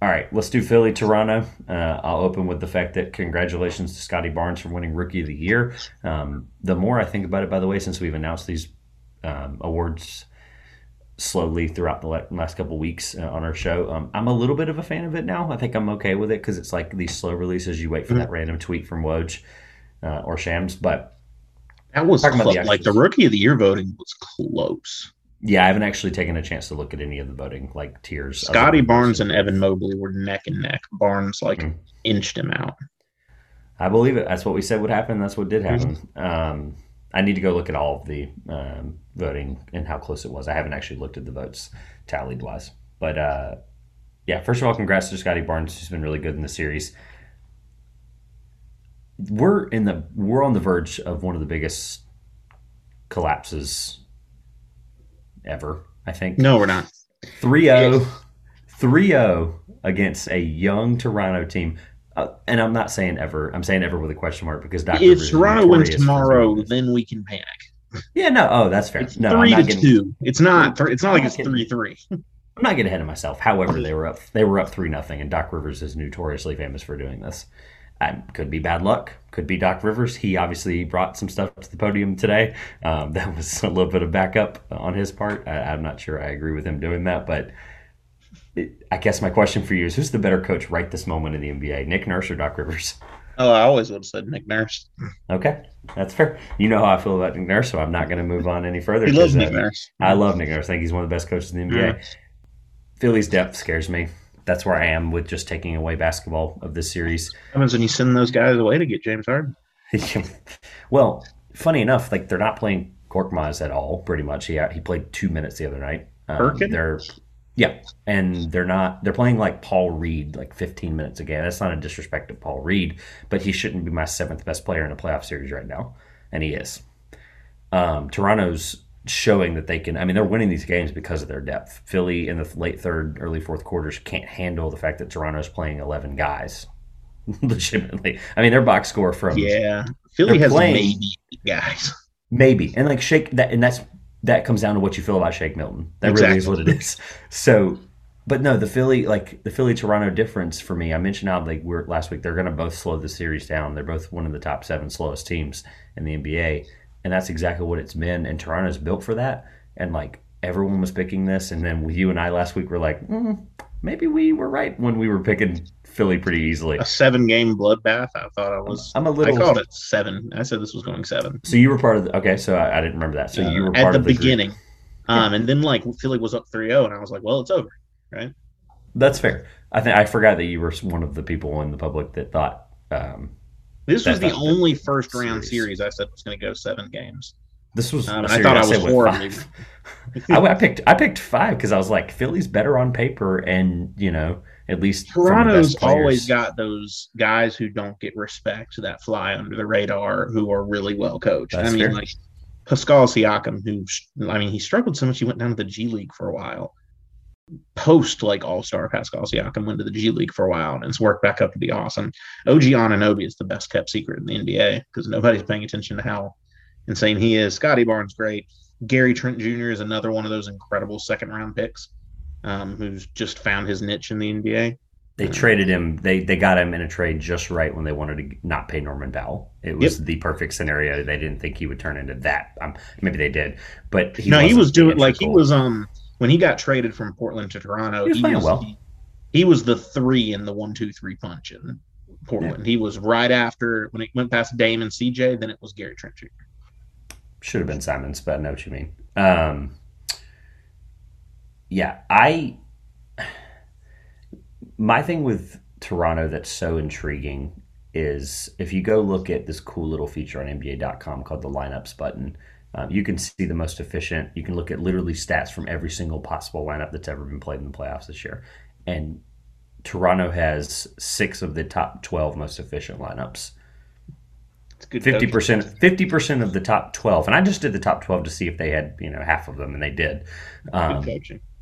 All right, let's do Philly, Toronto. Uh, I'll open with the fact that congratulations to Scottie Barnes for winning Rookie of the Year. Um, the more I think about it, by the way, since we've announced these um, awards slowly throughout the last couple weeks uh, on our show, um, I'm a little bit of a fan of it now. I think I'm okay with it because it's like these slow releases. You wait for mm-hmm. that random tweet from Woj uh, or Shams. But that was close. The like the Rookie of the Year voting was close. Yeah, I haven't actually taken a chance to look at any of the voting like tiers. Scottie Barnes and Evan Mobley were neck and neck. Barnes like mm-hmm. inched him out. I believe it. That's what we said would happen. That's what did happen. Mm-hmm. Um, I need to go look at all of the um, voting and how close it was. I haven't actually looked at the votes tallied wise, but uh, yeah. First of all, congrats to Scottie Barnes, who's been really good in the series. We're in the we're on the verge of one of the biggest collapses ever, I think. No, we're not. three oh against a young Toronto team. Uh, and I'm not saying ever. I'm saying ever with a question mark because Doc Rivers is notorious. If Toronto wins tomorrow, then we can panic. Yeah, no. Oh, that's fair. It's no, three I'm not to getting, two. It's not. Th- it's not I'm like not it's getting, three three. I'm not getting ahead of myself. However, they were up. They were up three nothing, and Doc Rivers is notoriously famous for doing this. Um, could be bad luck. Could be Doc Rivers. He obviously brought some stuff to the podium today. Um, that was a little bit of backup on his part. I, I'm not sure I agree with him doing that, but. I guess my question for you is, who's the better coach right this moment in the N B A, Nick Nurse or Doc Rivers? Oh, I always would have said Nick Nurse. Okay, that's fair. You know how I feel about Nick Nurse, so I'm not going to move on any further. He loves Nick uh, Nurse. I love Nick Nurse. I think he's one of the best coaches in the N B A. Yeah. Philly's depth scares me. That's where I am with just taking away basketball of this series. What happens when you send those guys away to get James Harden? Well, funny enough, like they're not playing Korkmaz at all, pretty much. He, he played two minutes the other night. Um, Perkins? They're... Yeah, and they're not – they're playing like Paul Reed, like fifteen minutes a game. That's not a disrespect to Paul Reed, but he shouldn't be my seventh best player in a playoff series right now, and he is. Um, Toronto's showing that they can – I mean, they're winning these games because of their depth. Philly in the late third, early fourth quarters can't handle the fact that Toronto's playing eleven guys legitimately. I mean, their box score from – Yeah, Philly has playing, maybe guys. Maybe, and like shake that – and that's – That comes down to what you feel about Shake Milton. That exactly. really is what it is. So, but no, the Philly, like the Philly-Toronto difference for me, I mentioned how they were last week, they're going to both slow the series down. They're both one of the top seven slowest teams in the N B A. And that's exactly what it's been. And Toronto's built for that. And like everyone was picking this. And then you and I last week were like, mm, maybe we were right when we were picking Philly pretty easily. A seven-game bloodbath. I thought I was. I'm a little. I called it seven. I said this was going seven. So you were part of the. Okay, so I, I didn't remember that. So uh, you were part of the. At the beginning. Group. Um, and then, like, Philly was up three oh, and I was like, well, it's over, right? That's fair. I think I forgot that you were one of the people in the public that thought. Um, this was the only first-round series. series I said was going to go seven games. This was. Um, I thought I, I was horrible. I, I picked. I picked five because I was like, Philly's better on paper, and you know, at least Toronto's always got those guys who don't get respect, that fly under the radar, who are really well coached. That's I mean, fair. Like Pascal Siakam, who I mean, he struggled so much he went down to the G League for a while. Post like All Star Pascal Siakam went to the G League for a while and it's worked back up to be awesome. O G Anunoby is the best kept secret in the N B A because nobody's paying attention to how insane he is. Scottie Barnes, great. Gary Trent Junior is another one of those incredible second-round picks um, who's just found his niche in the N B A. They um, traded him. They they got him in a trade just right when they wanted to not pay Norman Powell. It was yep. the perfect scenario. They didn't think he would turn into that. Um, maybe they did, but he no, he was doing like he was um when he got traded from Portland to Toronto. He was, he was, well. he, he was the three in the one two three punch in Portland. Yeah. He was right after when it went past Dame and C J. Then it was Gary Trent Junior Should have been Simons, but I know what you mean. Um, yeah, I – my thing with Toronto that's so intriguing is if you go look at this cool little feature on N B A dot com called the lineups button, um, you can see the most efficient. You can look at literally stats from every single possible lineup that's ever been played in the playoffs this year. And Toronto has six of the top twelve most efficient lineups. fifty percent, fifty percent of the top twelve. And I just did the top twelve to see if they had, you know, half of them, and they did. Um,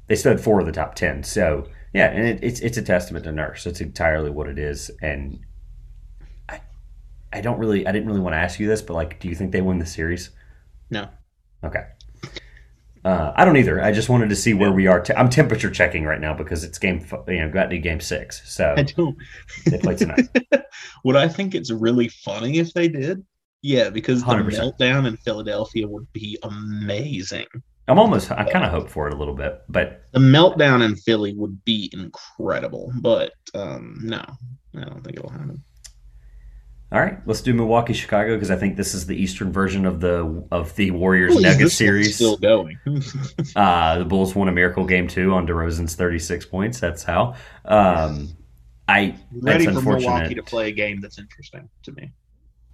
they still had four of the top ten. So, yeah, and it, it's it's a testament to Nurse. That's entirely what it is. And I I don't really – I didn't really want to ask you this, but, like, do you think they win the series? No. Okay. Uh, I don't either. I just wanted to see where we are. Te- I'm temperature checking right now because it's game, you know, got to game six. So I don't. They play tonight. Would I think it's really funny if they did? Yeah, because the one hundred percent meltdown in Philadelphia would be amazing. I'm almost. I kind of hope for it a little bit, but the meltdown in Philly would be incredible. But um, no, I don't think it'll happen. All right, let's do Milwaukee Chicago because I think this is the Eastern version of the of the Warriors Nuggets series. Still going. uh, the Bulls won a miracle game two on DeRozan's thirty-six points. That's how. Um, I ready that's for Milwaukee to play a game that's interesting to me.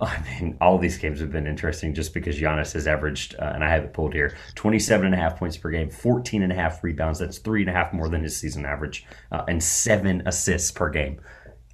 I mean, all these games have been interesting just because Giannis has averaged, uh, and I have it pulled here, twenty-seven point five points per game, fourteen point five rebounds. That's three point five more than his season average, uh, and seven assists per game.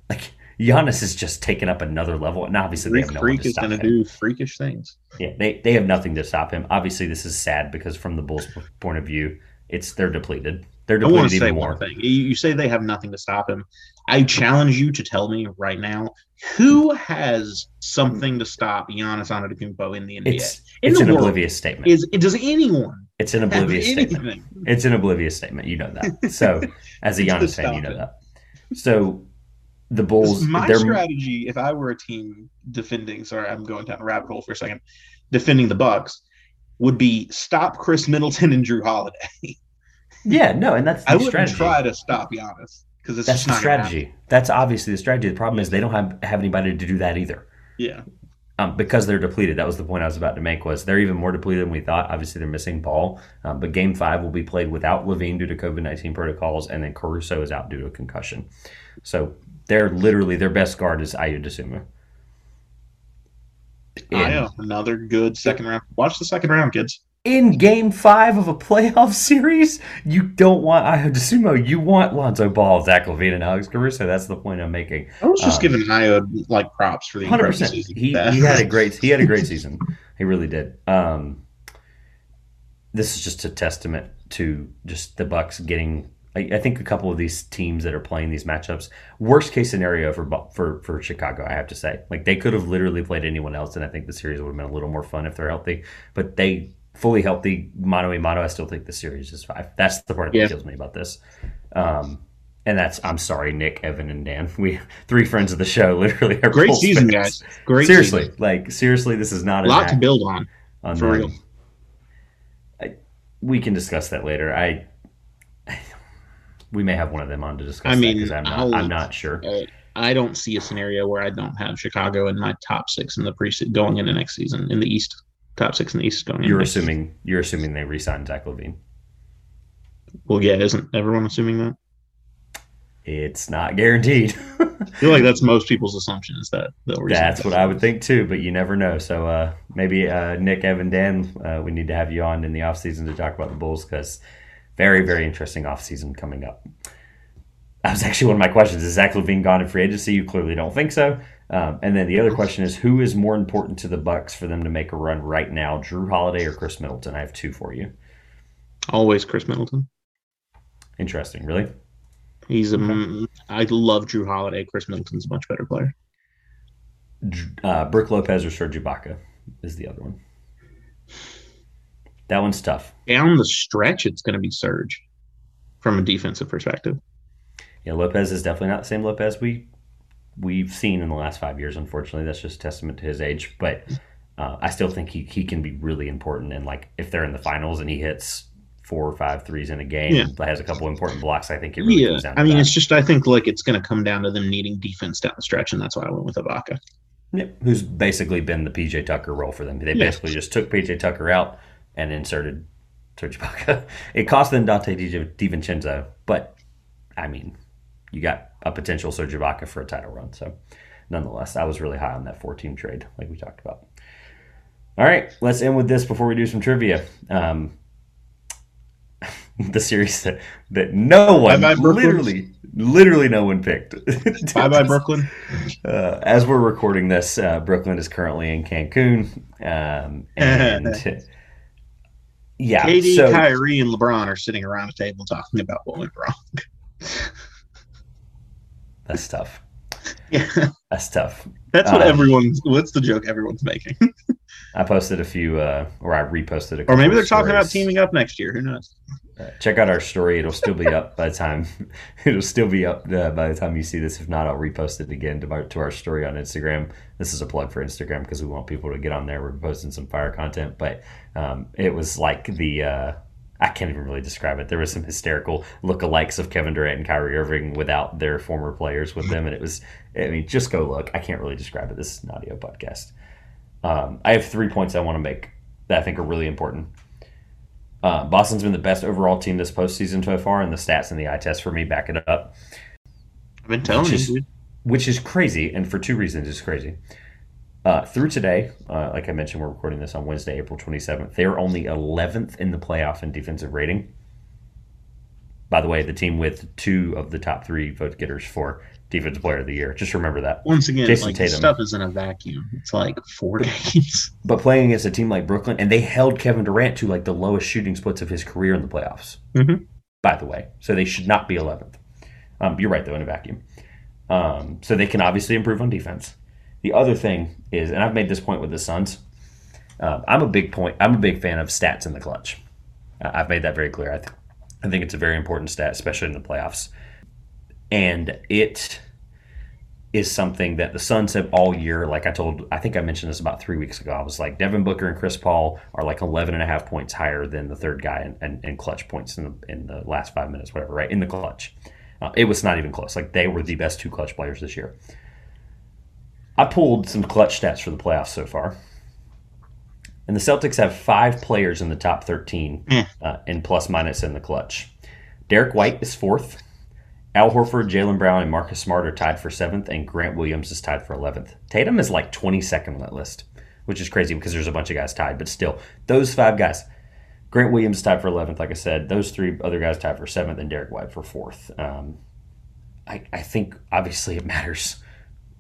Like, Giannis is just taking up another level, and obviously Freak, they have no one to stop him. Freak is going to do freakish things. Yeah, they, they have nothing to stop him. Obviously, this is sad because from the Bulls' point of view, it's they're depleted. They're depleted I want to even say more. One thing. You say they have nothing to stop him. I challenge you to tell me right now who has something to stop Giannis Antetokounmpo in the N B A. It's, in it's the an world, oblivious statement. Is, does anyone? It's an oblivious statement. Anything? It's an oblivious statement. You know that. So, as a Giannis fan, you know it. that. So. The Bulls. My strategy, if I were a team defending, sorry, I'm going down a rabbit hole for a second, defending the Bucks, would be stop Chris Middleton and Drew Holiday. Yeah, no, and that's the I strategy. I wouldn't try to stop Giannis because it's that's just the not strategy. That's obviously the strategy. The problem is they don't have, have anybody to do that either. Yeah, um, because they're depleted. That was the point I was about to make. Was they're even more depleted than we thought. Obviously, they're missing Paul, um, but Game Five will be played without LaVine due to COVID nineteen protocols, and then Caruso is out due to a concussion. So. They're literally their best guard is Ayo Dosunmu. Ayo, another good second round. Watch the second round, kids. In game five of a playoff series, you don't want Ayo Dosunmu. You want Lonzo Ball, Zach LaVine, and Alex Caruso. That's the point I'm making. I was just um, giving Ayo like props for the impressive season. He, he had a great he had a great season. He really did. Um, this is just a testament to just the Bucks getting. I think a couple of these teams that are playing these matchups, worst case scenario for for for Chicago, I have to say. Like, they could have literally played anyone else, and I think the series would have been a little more fun if they're healthy. But they, fully healthy, mano a mano, I still think the series is five. That's the part yeah. that kills me about this. Um, and that's, I'm sorry, Nick, Evan, and Dan. We three friends of the show literally are Great season, fans. guys. Great seriously, season. Like, seriously, this is not a lot to build on. on for them. real. I, we can discuss that later. I... We may have one of them on to discuss I mean, that because I'm, not, I'm not sure. I don't see a scenario where I don't have Chicago in my top six in the preseason going into next season in the East. Top six in the East going into you're next assuming season. You're assuming they re-sign Zach LaVine. Well, yeah, isn't everyone assuming that? It's not guaranteed. I feel like that's most people's assumption is that they'll re-sign That's that. what I would think too, but you never know. So uh, maybe uh, Nick, Evan, Dan, uh, we need to have you on in the offseason to talk about the Bulls because – Very, very interesting offseason coming up. That was actually one of my questions. Is Zach LaVine gone in free agency? You clearly don't think so. Um, and then the other question is, who is more important to the Bucks for them to make a run right now, Drew Holiday or Chris Middleton? I have two for you. Always Chris Middleton. Interesting, really? He's a, I love Drew Holiday. Chris Middleton's a much better player. Uh, Brook Lopez or Serge Ibaka is the other one. That one's tough. Down the stretch, it's going to be Serge from a defensive perspective. Yeah, Lopez is definitely not the same Lopez we, we've seen in the last five years, unfortunately. That's just a testament to his age. But uh, I still think he, he can be really important. And, like, if they're in the finals and he hits four or five threes in a game yeah. and has a couple important blocks, I think it really yeah. comes down to I mean, that. It's just I think, like, it's going to come down to them needing defense down the stretch, and that's why I went with Ibaka. Yep, who's basically been the P J Tucker role for them. They yeah. basically just took P J Tucker out and inserted Serge Ibaka. It cost them Dante DiVincenzo, but, I mean, you got a potential Serge Ibaka for a title run. So, nonetheless, I was really high on that four-team trade, like we talked about. All right, let's end with this before we do some trivia. Um, the series that, that no one, bye bye, literally, literally no one picked. Bye-bye, Brooklyn. Uh, as we're recording this, uh, Brooklyn is currently in Cancun, um, and... Yeah, K D, so, Kyrie, and LeBron are sitting around a table talking about what went wrong. That's tough. Yeah, that's tough. That's what um, everyone's. What's the joke everyone's making? I posted a few, uh, or I reposted a. Or maybe they're stories. talking about teaming up next year. Who knows? Uh, check out our story. It'll still be up by the time. It'll still be up uh, by the time you see this. If not, I'll repost it again to, my, to our story on Instagram. This is a plug for Instagram because we want people to get on there. We're posting some fire content, but um, it was like the. Uh, I can't even really describe it. There was some hysterical lookalikes of Kevin Durant and Kyrie Irving without their former players with them. And it was, I mean, just go look. I can't really describe it. This is an audio podcast. Um, I have three points I want to make that I think are really important. Uh, Boston's been the best overall team this postseason so far, and the stats and the eye test for me back it up. I've been telling which is, you, dude. Which is crazy, and for two reasons it's crazy. Uh, through today, uh, like I mentioned, we're recording this on Wednesday, April twenty-seventh. They are only eleventh in the playoff in defensive rating. By the way, the team with two of the top three vote-getters for Defensive Player of the Year. Just remember that. Once again, Jason like, Tatum. This stuff is in a vacuum. It's like four games. But playing against a team like Brooklyn, and they held Kevin Durant to like the lowest shooting splits of his career in the playoffs, mm-hmm. by the way. So they should not be eleventh. Um, you're right, though, in a vacuum. Um, so they can obviously improve on defense. The other thing is, and I've made this point with the Suns, uh, I'm a big point. I'm a big fan of stats in the clutch. Uh, I've made that very clear. I, th- I think it's a very important stat, especially in the playoffs. And it is something that the Suns have all year. Like I told, I think I mentioned this about three weeks ago. I was like, Devin Booker and Chris Paul are like eleven and a half points higher than the third guy in, in, in clutch points in the, in the last five minutes, whatever, right? In the clutch. Uh, it was not even close. Like they were the best two clutch players this year. I pulled some clutch stats for the playoffs so far. And the Celtics have five players in the top thirteen mm. uh, in plus minus in the clutch. Derek White is fourth. Al Horford, Jaylen Brown, and Marcus Smart are tied for seventh, and Grant Williams is tied for eleventh. Tatum is like twenty-second on that list, which is crazy because there's a bunch of guys tied, but still, those five guys. Grant Williams tied for eleventh, like I said. Those three other guys tied for seventh, and Derek White for fourth. Um, I, I think, obviously, it matters.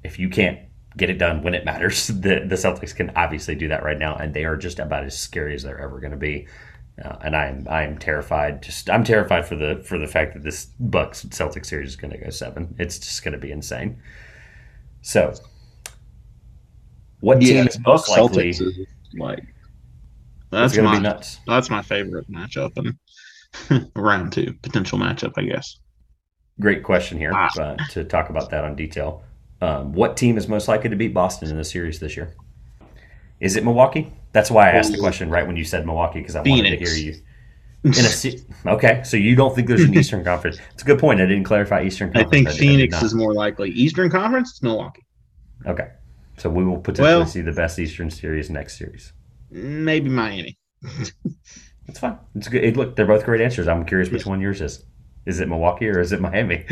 If you can't get it done when it matters, the, the Celtics can obviously do that right now, and they are just about as scary as they're ever going to be. Uh, and I'm I'm terrified. Just I'm terrified for the for the fact that this Bucks Celtics series is going to go seven. It's just going to be insane. So, what yeah, team is most likely? Is like that's going to be nuts. That's my favorite matchup in round two potential matchup, I guess. Great question here ah. uh, to talk about that on detail. Um, what team is most likely to beat Boston in the series this year? Is it Milwaukee? That's why I asked the question right when you said Milwaukee, because I Phoenix. wanted to hear you. In a se- okay, so you don't think there's an Eastern Conference. It's a good point. I didn't clarify Eastern Conference. I think I did, Phoenix I is more likely. Eastern Conference, it's Milwaukee. Okay. So we will potentially well, see the best Eastern series next series. Maybe Miami. It's fine. It's good. It, look, they're both great answers. I'm curious which yeah. one yours is. Is it Milwaukee or is it Miami?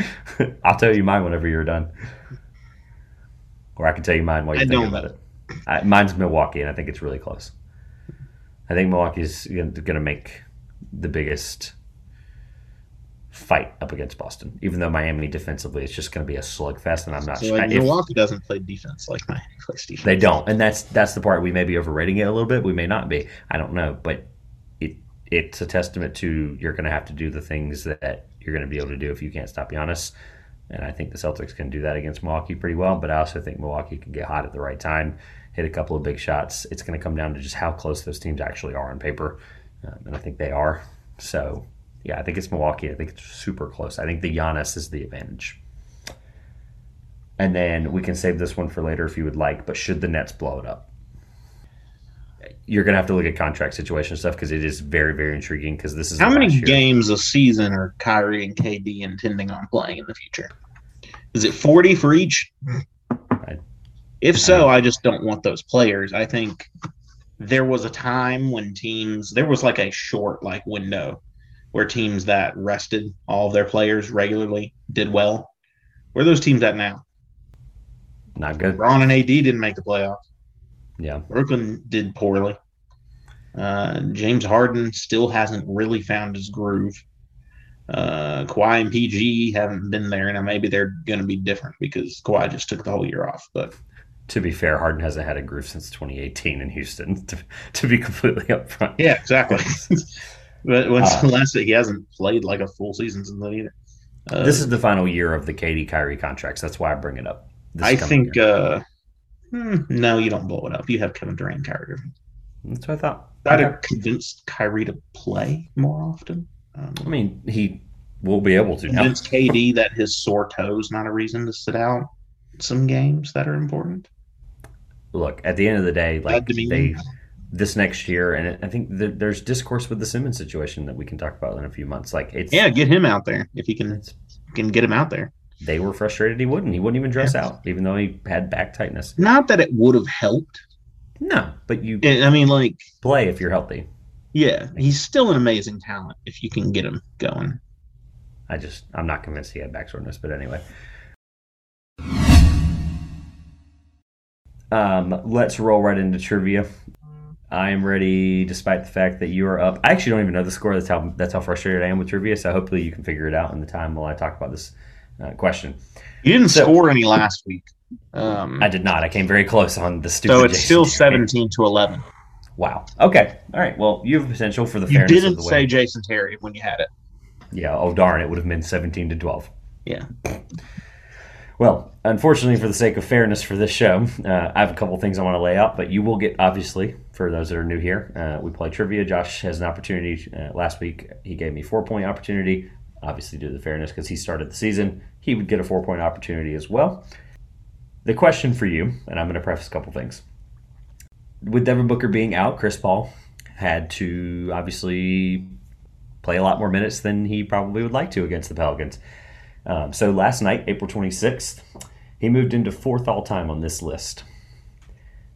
I'll tell you mine whenever you're done. Or I can tell you mine while you're I thinking about it. I, mine's Milwaukee, and I think it's really close. I think Milwaukee's going to make the biggest fight up against Boston, even though Miami defensively is just going to be a slugfest, and I'm not so sure. Like, Milwaukee if, doesn't play defense like Miami plays defense. They don't, and that's that's the part. We may be overrating it a little bit. We may not be. I don't know, but it it's a testament to you're going to have to do the things that you're going to be able to do if you can't stop Giannis. And I think the Celtics can do that against Milwaukee pretty well, but I also think Milwaukee can get hot at the right time, hit a couple of big shots. It's going to come down to just how close those teams actually are on paper, um, and I think they are. So, yeah, I think it's Milwaukee. I think it's super close. I think the Giannis is the advantage. And then we can save this one for later if you would like, but should the Nets blow it up? You're going to have to look at contract situation stuff because it is very, very intriguing because this is how many year. games a season are Kyrie and K D intending on playing in the future? Is it forty for each? I, if so, I, I just don't want those players. I think there was a time when teams – there was like a short like window where teams that rested all of their players regularly did well. Where are those teams at now? Not good. Ron and A D didn't make the playoffs. Yeah, Brooklyn did poorly. Uh, James Harden still hasn't really found his groove. Uh, Kawhi and P G haven't been there. Now, maybe they're going to be different because Kawhi just took the whole year off. But to be fair, Harden hasn't had a groove since twenty eighteen in Houston, to, to be completely upfront. Yeah, exactly. But when's uh, the last week? He hasn't played like a full season since then either. Uh, this is the final year of the K D Kyrie contracts. That's why I bring it up. This I think uh, – No, you don't blow it up. You have Kevin Durant and Kyrie Irving. That's what I thought. I'd have convinced Kyrie to play more often. Um, I mean, he will be able to now. Convince K D that his sore toe is not a reason to sit out some games that are important. Look, at the end of the day, like they this next year. And it, I think th- there's discourse with the Simmons situation that we can talk about in a few months. Like, it's, yeah, get him out there if you can, can get him out there. They were frustrated he wouldn't. He wouldn't even dress yeah. out, even though he had back tightness. Not that it would have helped. No, but you. I mean, like play if you're healthy. Yeah, he's still an amazing talent if you can get him going. I just, I'm not convinced he had back soreness, but anyway. Um, let's roll right into trivia. I am ready, despite the fact that you are up. I actually don't even know the score. That's how that's how frustrated I am with trivia. So hopefully you can figure it out in the time while I talk about this uh, question. You didn't so, score any last week. Um, I did not. I came very close on the stupid. So it's Jason still seventeen Terry. to eleven. Wow. Okay. All right. Well, you have potential for the fairness. You didn't of the say way. Jason Terry when you had it. Yeah. Oh darn! It would have been seventeen to twelve. Yeah. Well, unfortunately, for the sake of fairness for this show, uh, I have a couple things I want to lay out, but you will get, obviously, for those that are new here, uh, we play trivia. Josh has an opportunity. Uh, last week, he gave me a four-point opportunity, obviously due to the fairness because he started the season. He would get a four-point opportunity as well. The question for you, and I'm going to preface a couple things. With Devin Booker being out, Chris Paul had to, obviously, play a lot more minutes than he probably would like to against the Pelicans. Um, so last night, April twenty-sixth, he moved into fourth all-time on this list.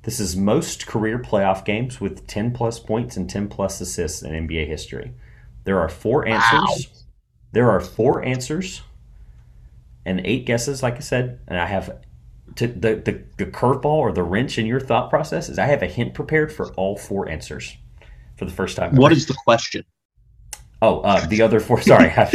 This is most career playoff games with ten-plus points and ten-plus assists in N B A history. There are four answers. Wow. There are four answers and eight guesses, like I said. And I have to, the, the, the curveball or the wrench in your thought process is I have a hint prepared for all four answers for the first time. What is the question? Oh, uh, the other four. Sorry, I,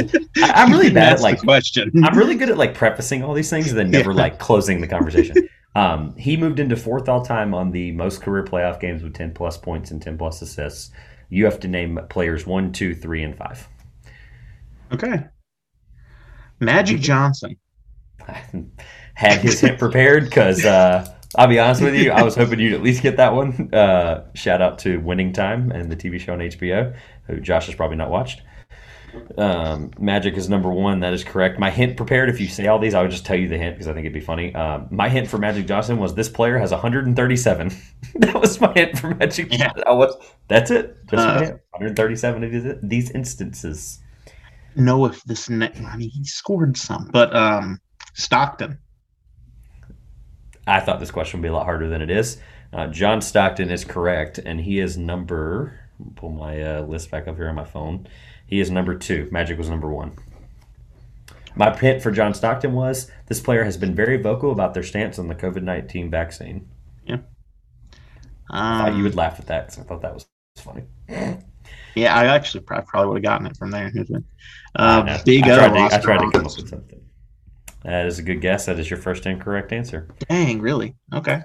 I'm really bad at like question. I'm really good at like prefacing all these things and then never yeah. like closing the conversation. Um, he moved into fourth all time on the most career playoff games with ten plus points and ten plus assists. You have to name players one, two, three, and five. Okay. Magic Johnson. I had his hint prepared because uh, I'll be honest with you, I was hoping you'd at least get that one. Uh, shout out to Winning Time and the T V show on H B O. Who Josh has probably not watched. Um, Magic is number one. That is correct. My hint prepared, if you say all these, I would just tell you the hint because I think it'd be funny. Um, my hint for Magic Johnson was this player has one hundred thirty-seven. That was my hint for Magic Johnson. Yeah. I was, that's it. That's uh, my hint. one hundred thirty-seven of these, these instances. No, if this net, I mean, he scored some, but um, Stockton. I thought this question would be a lot harder than it is. Uh, John Stockton is correct, and he is number... Pull my uh, list back up here on my phone. He is number two. Magic was number one. My hint for John Stockton was this player has been very vocal about their stance on the COVID nineteen vaccine. Yeah. Um, I thought you would laugh at that because I thought that was funny. Yeah, I actually probably, probably would have gotten it from there. Uh, big I tried, o, to, I tried to come up with something. That is a good guess. That is your first incorrect answer. Dang, really? Okay.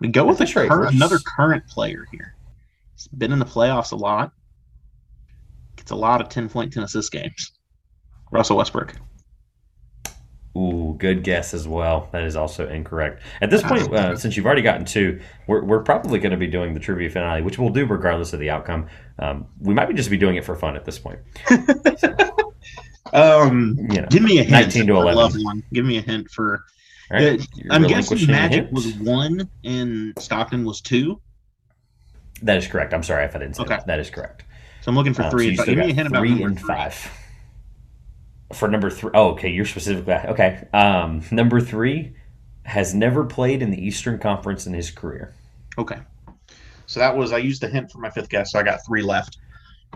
We go with a current, another current player here. He's been in the playoffs a lot. Gets a lot of ten-point, ten-assist games. Russell Westbrook. Ooh, good guess as well. That is also incorrect. At this point, uh, since you've already gotten two, we're, we're probably going to be doing the trivia finale, which we'll do regardless of the outcome. Um, we might be just be doing it for fun at this point. So, um, you know, give me a hint. nineteen to eleven. I love one. Give me a hint for... Right. Uh, I'm guessing Magic was one and Stockton was two. That is correct. I'm sorry if I didn't say okay. that. That is correct. So I'm looking for three. Um, so and give me a hint about three and five. Three. For number three. Oh, okay. You're specifically. Okay. Um, number three has never played in the Eastern Conference in his career. Okay. So that was, I used the hint for my fifth guess, so I got three left.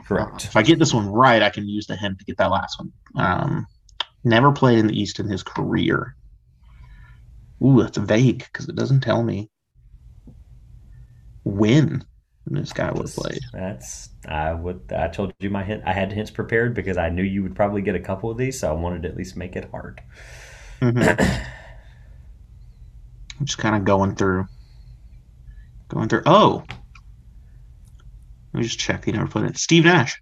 Correct. Uh, if I get this one right, I can use the hint to get that last one. Um, never played in the East in his career. Ooh, that's vague because it doesn't tell me when. And this guy would play. That's I would. I told you my hint. I had hints prepared because I knew you would probably get a couple of these, so I wanted to at least make it hard. Mm-hmm. I'm just kind of going through, going through. Oh, let me just check. He never put it. Steve Nash.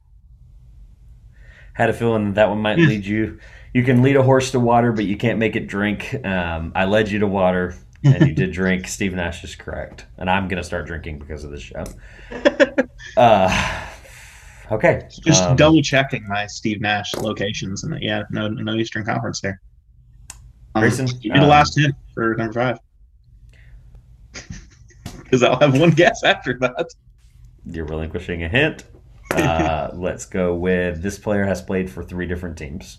Had a feeling that that one might yeah. lead you. You can lead a horse to water, but you can't make it drink. Um, I led you to water. And you did drink. Steve Nash is correct. And I'm going to start drinking because of this show. Uh, okay. Just um, double-checking my Steve Nash locations. And yeah, no no Eastern Conference there. Um, Grayson, give me the um, last hint for number five. Because I'll have one guess after that. You're relinquishing a hint. Uh, let's go with this player has played for three different teams.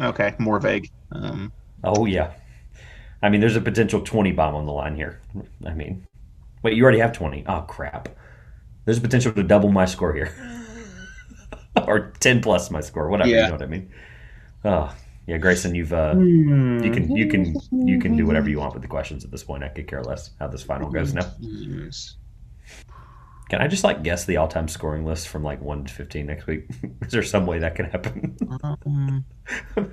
Okay, more vague. Um, oh, yeah. I mean, there's a potential twenty bomb on the line here. I mean, wait, you already have twenty. Oh, crap. There's a potential to double my score here. Or ten plus my score, whatever, yeah. You know what I mean? Oh, yeah, Grayson, you've uh, you can you can you can do whatever you want with the questions at this point. I could care less how this final goes now. Can I just like guess the all-time scoring list from like one to fifteen next week? Is there some way that can happen? um,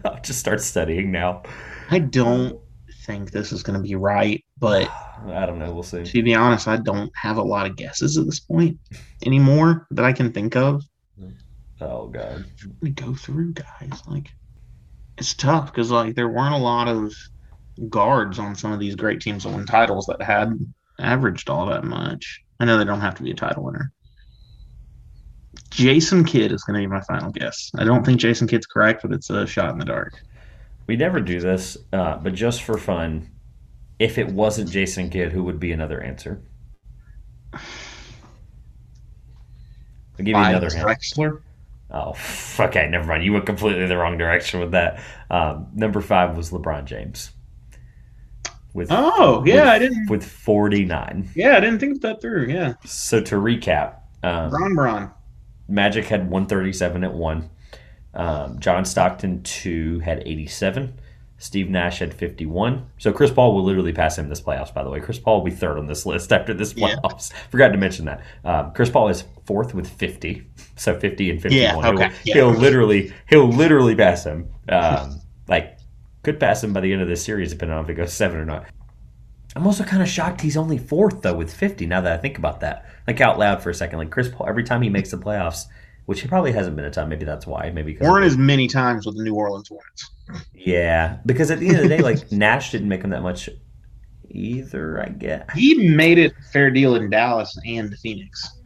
I'll just start studying now. I don't think this is going to be right, but I don't know. We'll see. To be honest, I don't have a lot of guesses at this point anymore that I can think of. Oh god, I'm gonna go through guys. Like, it's tough because like there weren't a lot of guards on some of these great teams that won titles that had averaged all that much. I know they don't have to be a title winner. Jason Kidd is going to be my final guess. I don't think Jason Kidd's correct, but it's a shot in the dark. We never do this, uh, but just for fun, if it wasn't Jason Kidd, who would be another answer? I'll give you another hint. Drexler? Oh, okay, never mind. You went completely the wrong direction with that. Um, number five was LeBron James. With oh, yeah, with, I didn't with forty-nine. Yeah, I didn't think that through. Yeah. So to recap, um, Bron Bron, Magic had one thirty-seven at one. Um, John Stockton two had eighty-seven. Steve Nash had fifty-one. So Chris Paul will literally pass him this playoffs, by the way. Chris Paul will be third on this list after this playoffs. Yeah. Forgot to mention that. Um, Chris Paul is fourth with fifty. So fifty and fifty-one. Yeah, okay. He'll, yeah. he'll literally he'll literally pass him. Um, like, could pass him by the end of this series, depending on if it goes seven or not. I'm also kind of shocked he's only fourth, though, with fifty, now that I think about that. Like, out loud for a second. Like, Chris Paul, every time he makes the playoffs, which he probably hasn't been a time, maybe that's why. Maybe weren't as many times with the New Orleans Hornets. Yeah, because at the end of the day, like, Nash didn't make him that much either, I guess. He made it a fair deal in Dallas and Phoenix.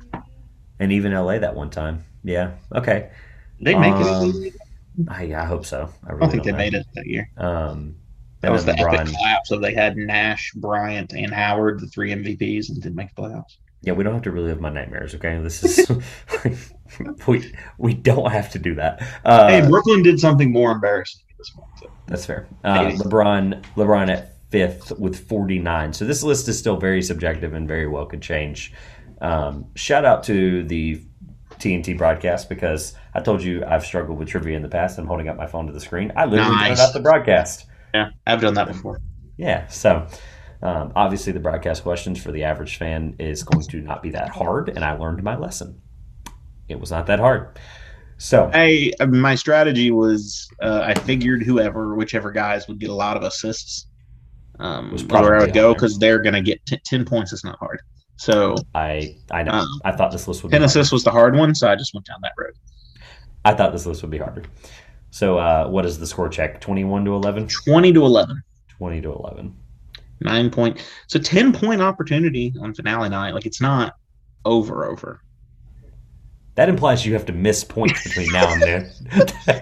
And even L A that one time. Yeah, okay. They make um, it. I, I hope so. I, really I don't think don't they know. made it that year. Um, that was the LeBron. Epic collapse. So they had Nash, Bryant, and Howard, the three M V Ps, and didn't make the playoffs. Yeah, we don't have to relive my nightmares, okay? This is we we don't have to do that. Uh, hey, Brooklyn did something more embarrassing this month. So. That's fair. Uh, LeBron, LeBron at fifth with forty-nine. So this list is still very subjective and very well could change. Um, shout out to the T N T broadcast, because I told you I've struggled with trivia in the past. I'm holding up my phone to the screen. I literally nice. done it out the broadcast. Yeah, I've done that before. Yeah, so um, obviously the broadcast questions for the average fan is going to not be that hard, and I learned my lesson. It was not that hard. So I, my strategy was uh, I figured whoever, whichever guys would get a lot of assists um, was probably where I would go, because they're going to get t- ten points. It's not hard. So I I know um, I thought this list would be ten assists was the hard one, so I just went down that road. I thought this list would be harder. So uh, what is the score check? twenty-one to eleven? twenty to eleven. twenty to eleven. Nine point. So ten point opportunity on finale night. Like, it's not over over. That implies you have to miss points between now and then.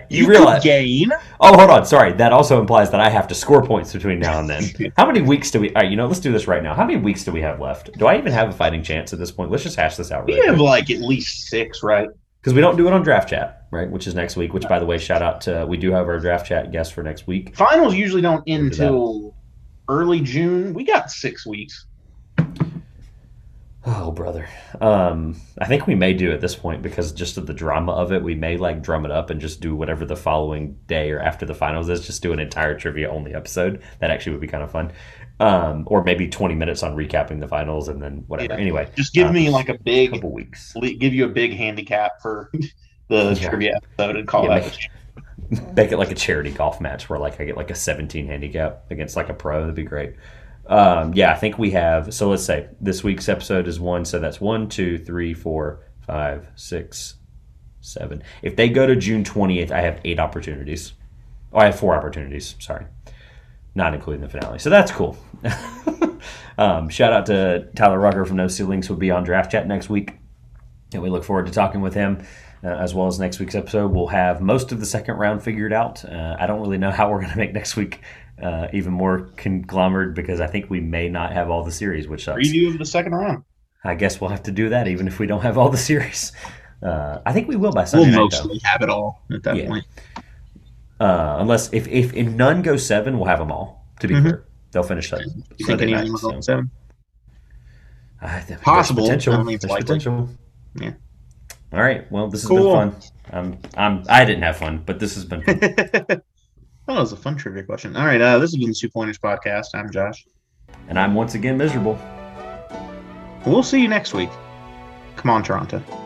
you, you realize gain. Oh, hold on. Sorry. That also implies that I have to score points between now and then. How many weeks do we? All right, you know, let's do this right now. How many weeks do we have left? Do I even have a fighting chance at this point? Let's just hash this out. Really we quick. have like at least six, right? Because we don't do it on Draft Chat, right? Which is next week. Which, by the way, shout out to we do have our Draft Chat guest for next week. Finals usually don't end until early June. We got six weeks. Oh, brother. Um, I think we may do at this point, because just of the drama of it, we may like drum it up and just do whatever the following day or after the finals is, just do an entire trivia-only episode. That actually would be kind of fun. Um, or maybe twenty minutes on recapping the finals and then whatever. Yeah. Anyway. Just give um, me like a big – couple weeks. Give you a big handicap for the yeah. trivia episode and call yeah, that make it, make it like a charity golf match where like I get like a seventeen handicap against like a pro. That'd be great. Um, yeah, I think we have, so let's say this week's episode is one, so that's one, two, three, four, five, six, seven. If they go to June twentieth, I have eight opportunities. Oh, I have four opportunities, sorry. Not including the finale. So that's cool. um, shout out to Tyler Rucker from No Ceilings, who will be on Draft Chat next week. And we look forward to talking with him. Uh, as well as next week's episode, we'll have most of the second round figured out. Uh, I don't really know how we're going to make next week uh, even more conglomerate, because I think we may not have all the series, which sucks. Preview of the second round. I guess we'll have to do that, even if we don't have all the series. Uh, I think we will by Sunday. We'll night, mostly though. have it all at that yeah. point. Uh, unless if, if if none go seven, we'll have them all. To be mm-hmm. clear, they'll finish seven. You Sunday think anyone will so. go seven? Uh, Possible. There's potential. There's potential. Yeah. All right. Well, this cool. has been fun. Um, I'm I didn't have fun, but this has been fun. Well, that was a fun trivia question. All right. Uh, this has been the Two Pointers Podcast. I'm Josh, and I'm once again miserable. We'll see you next week. Come on, Toronto.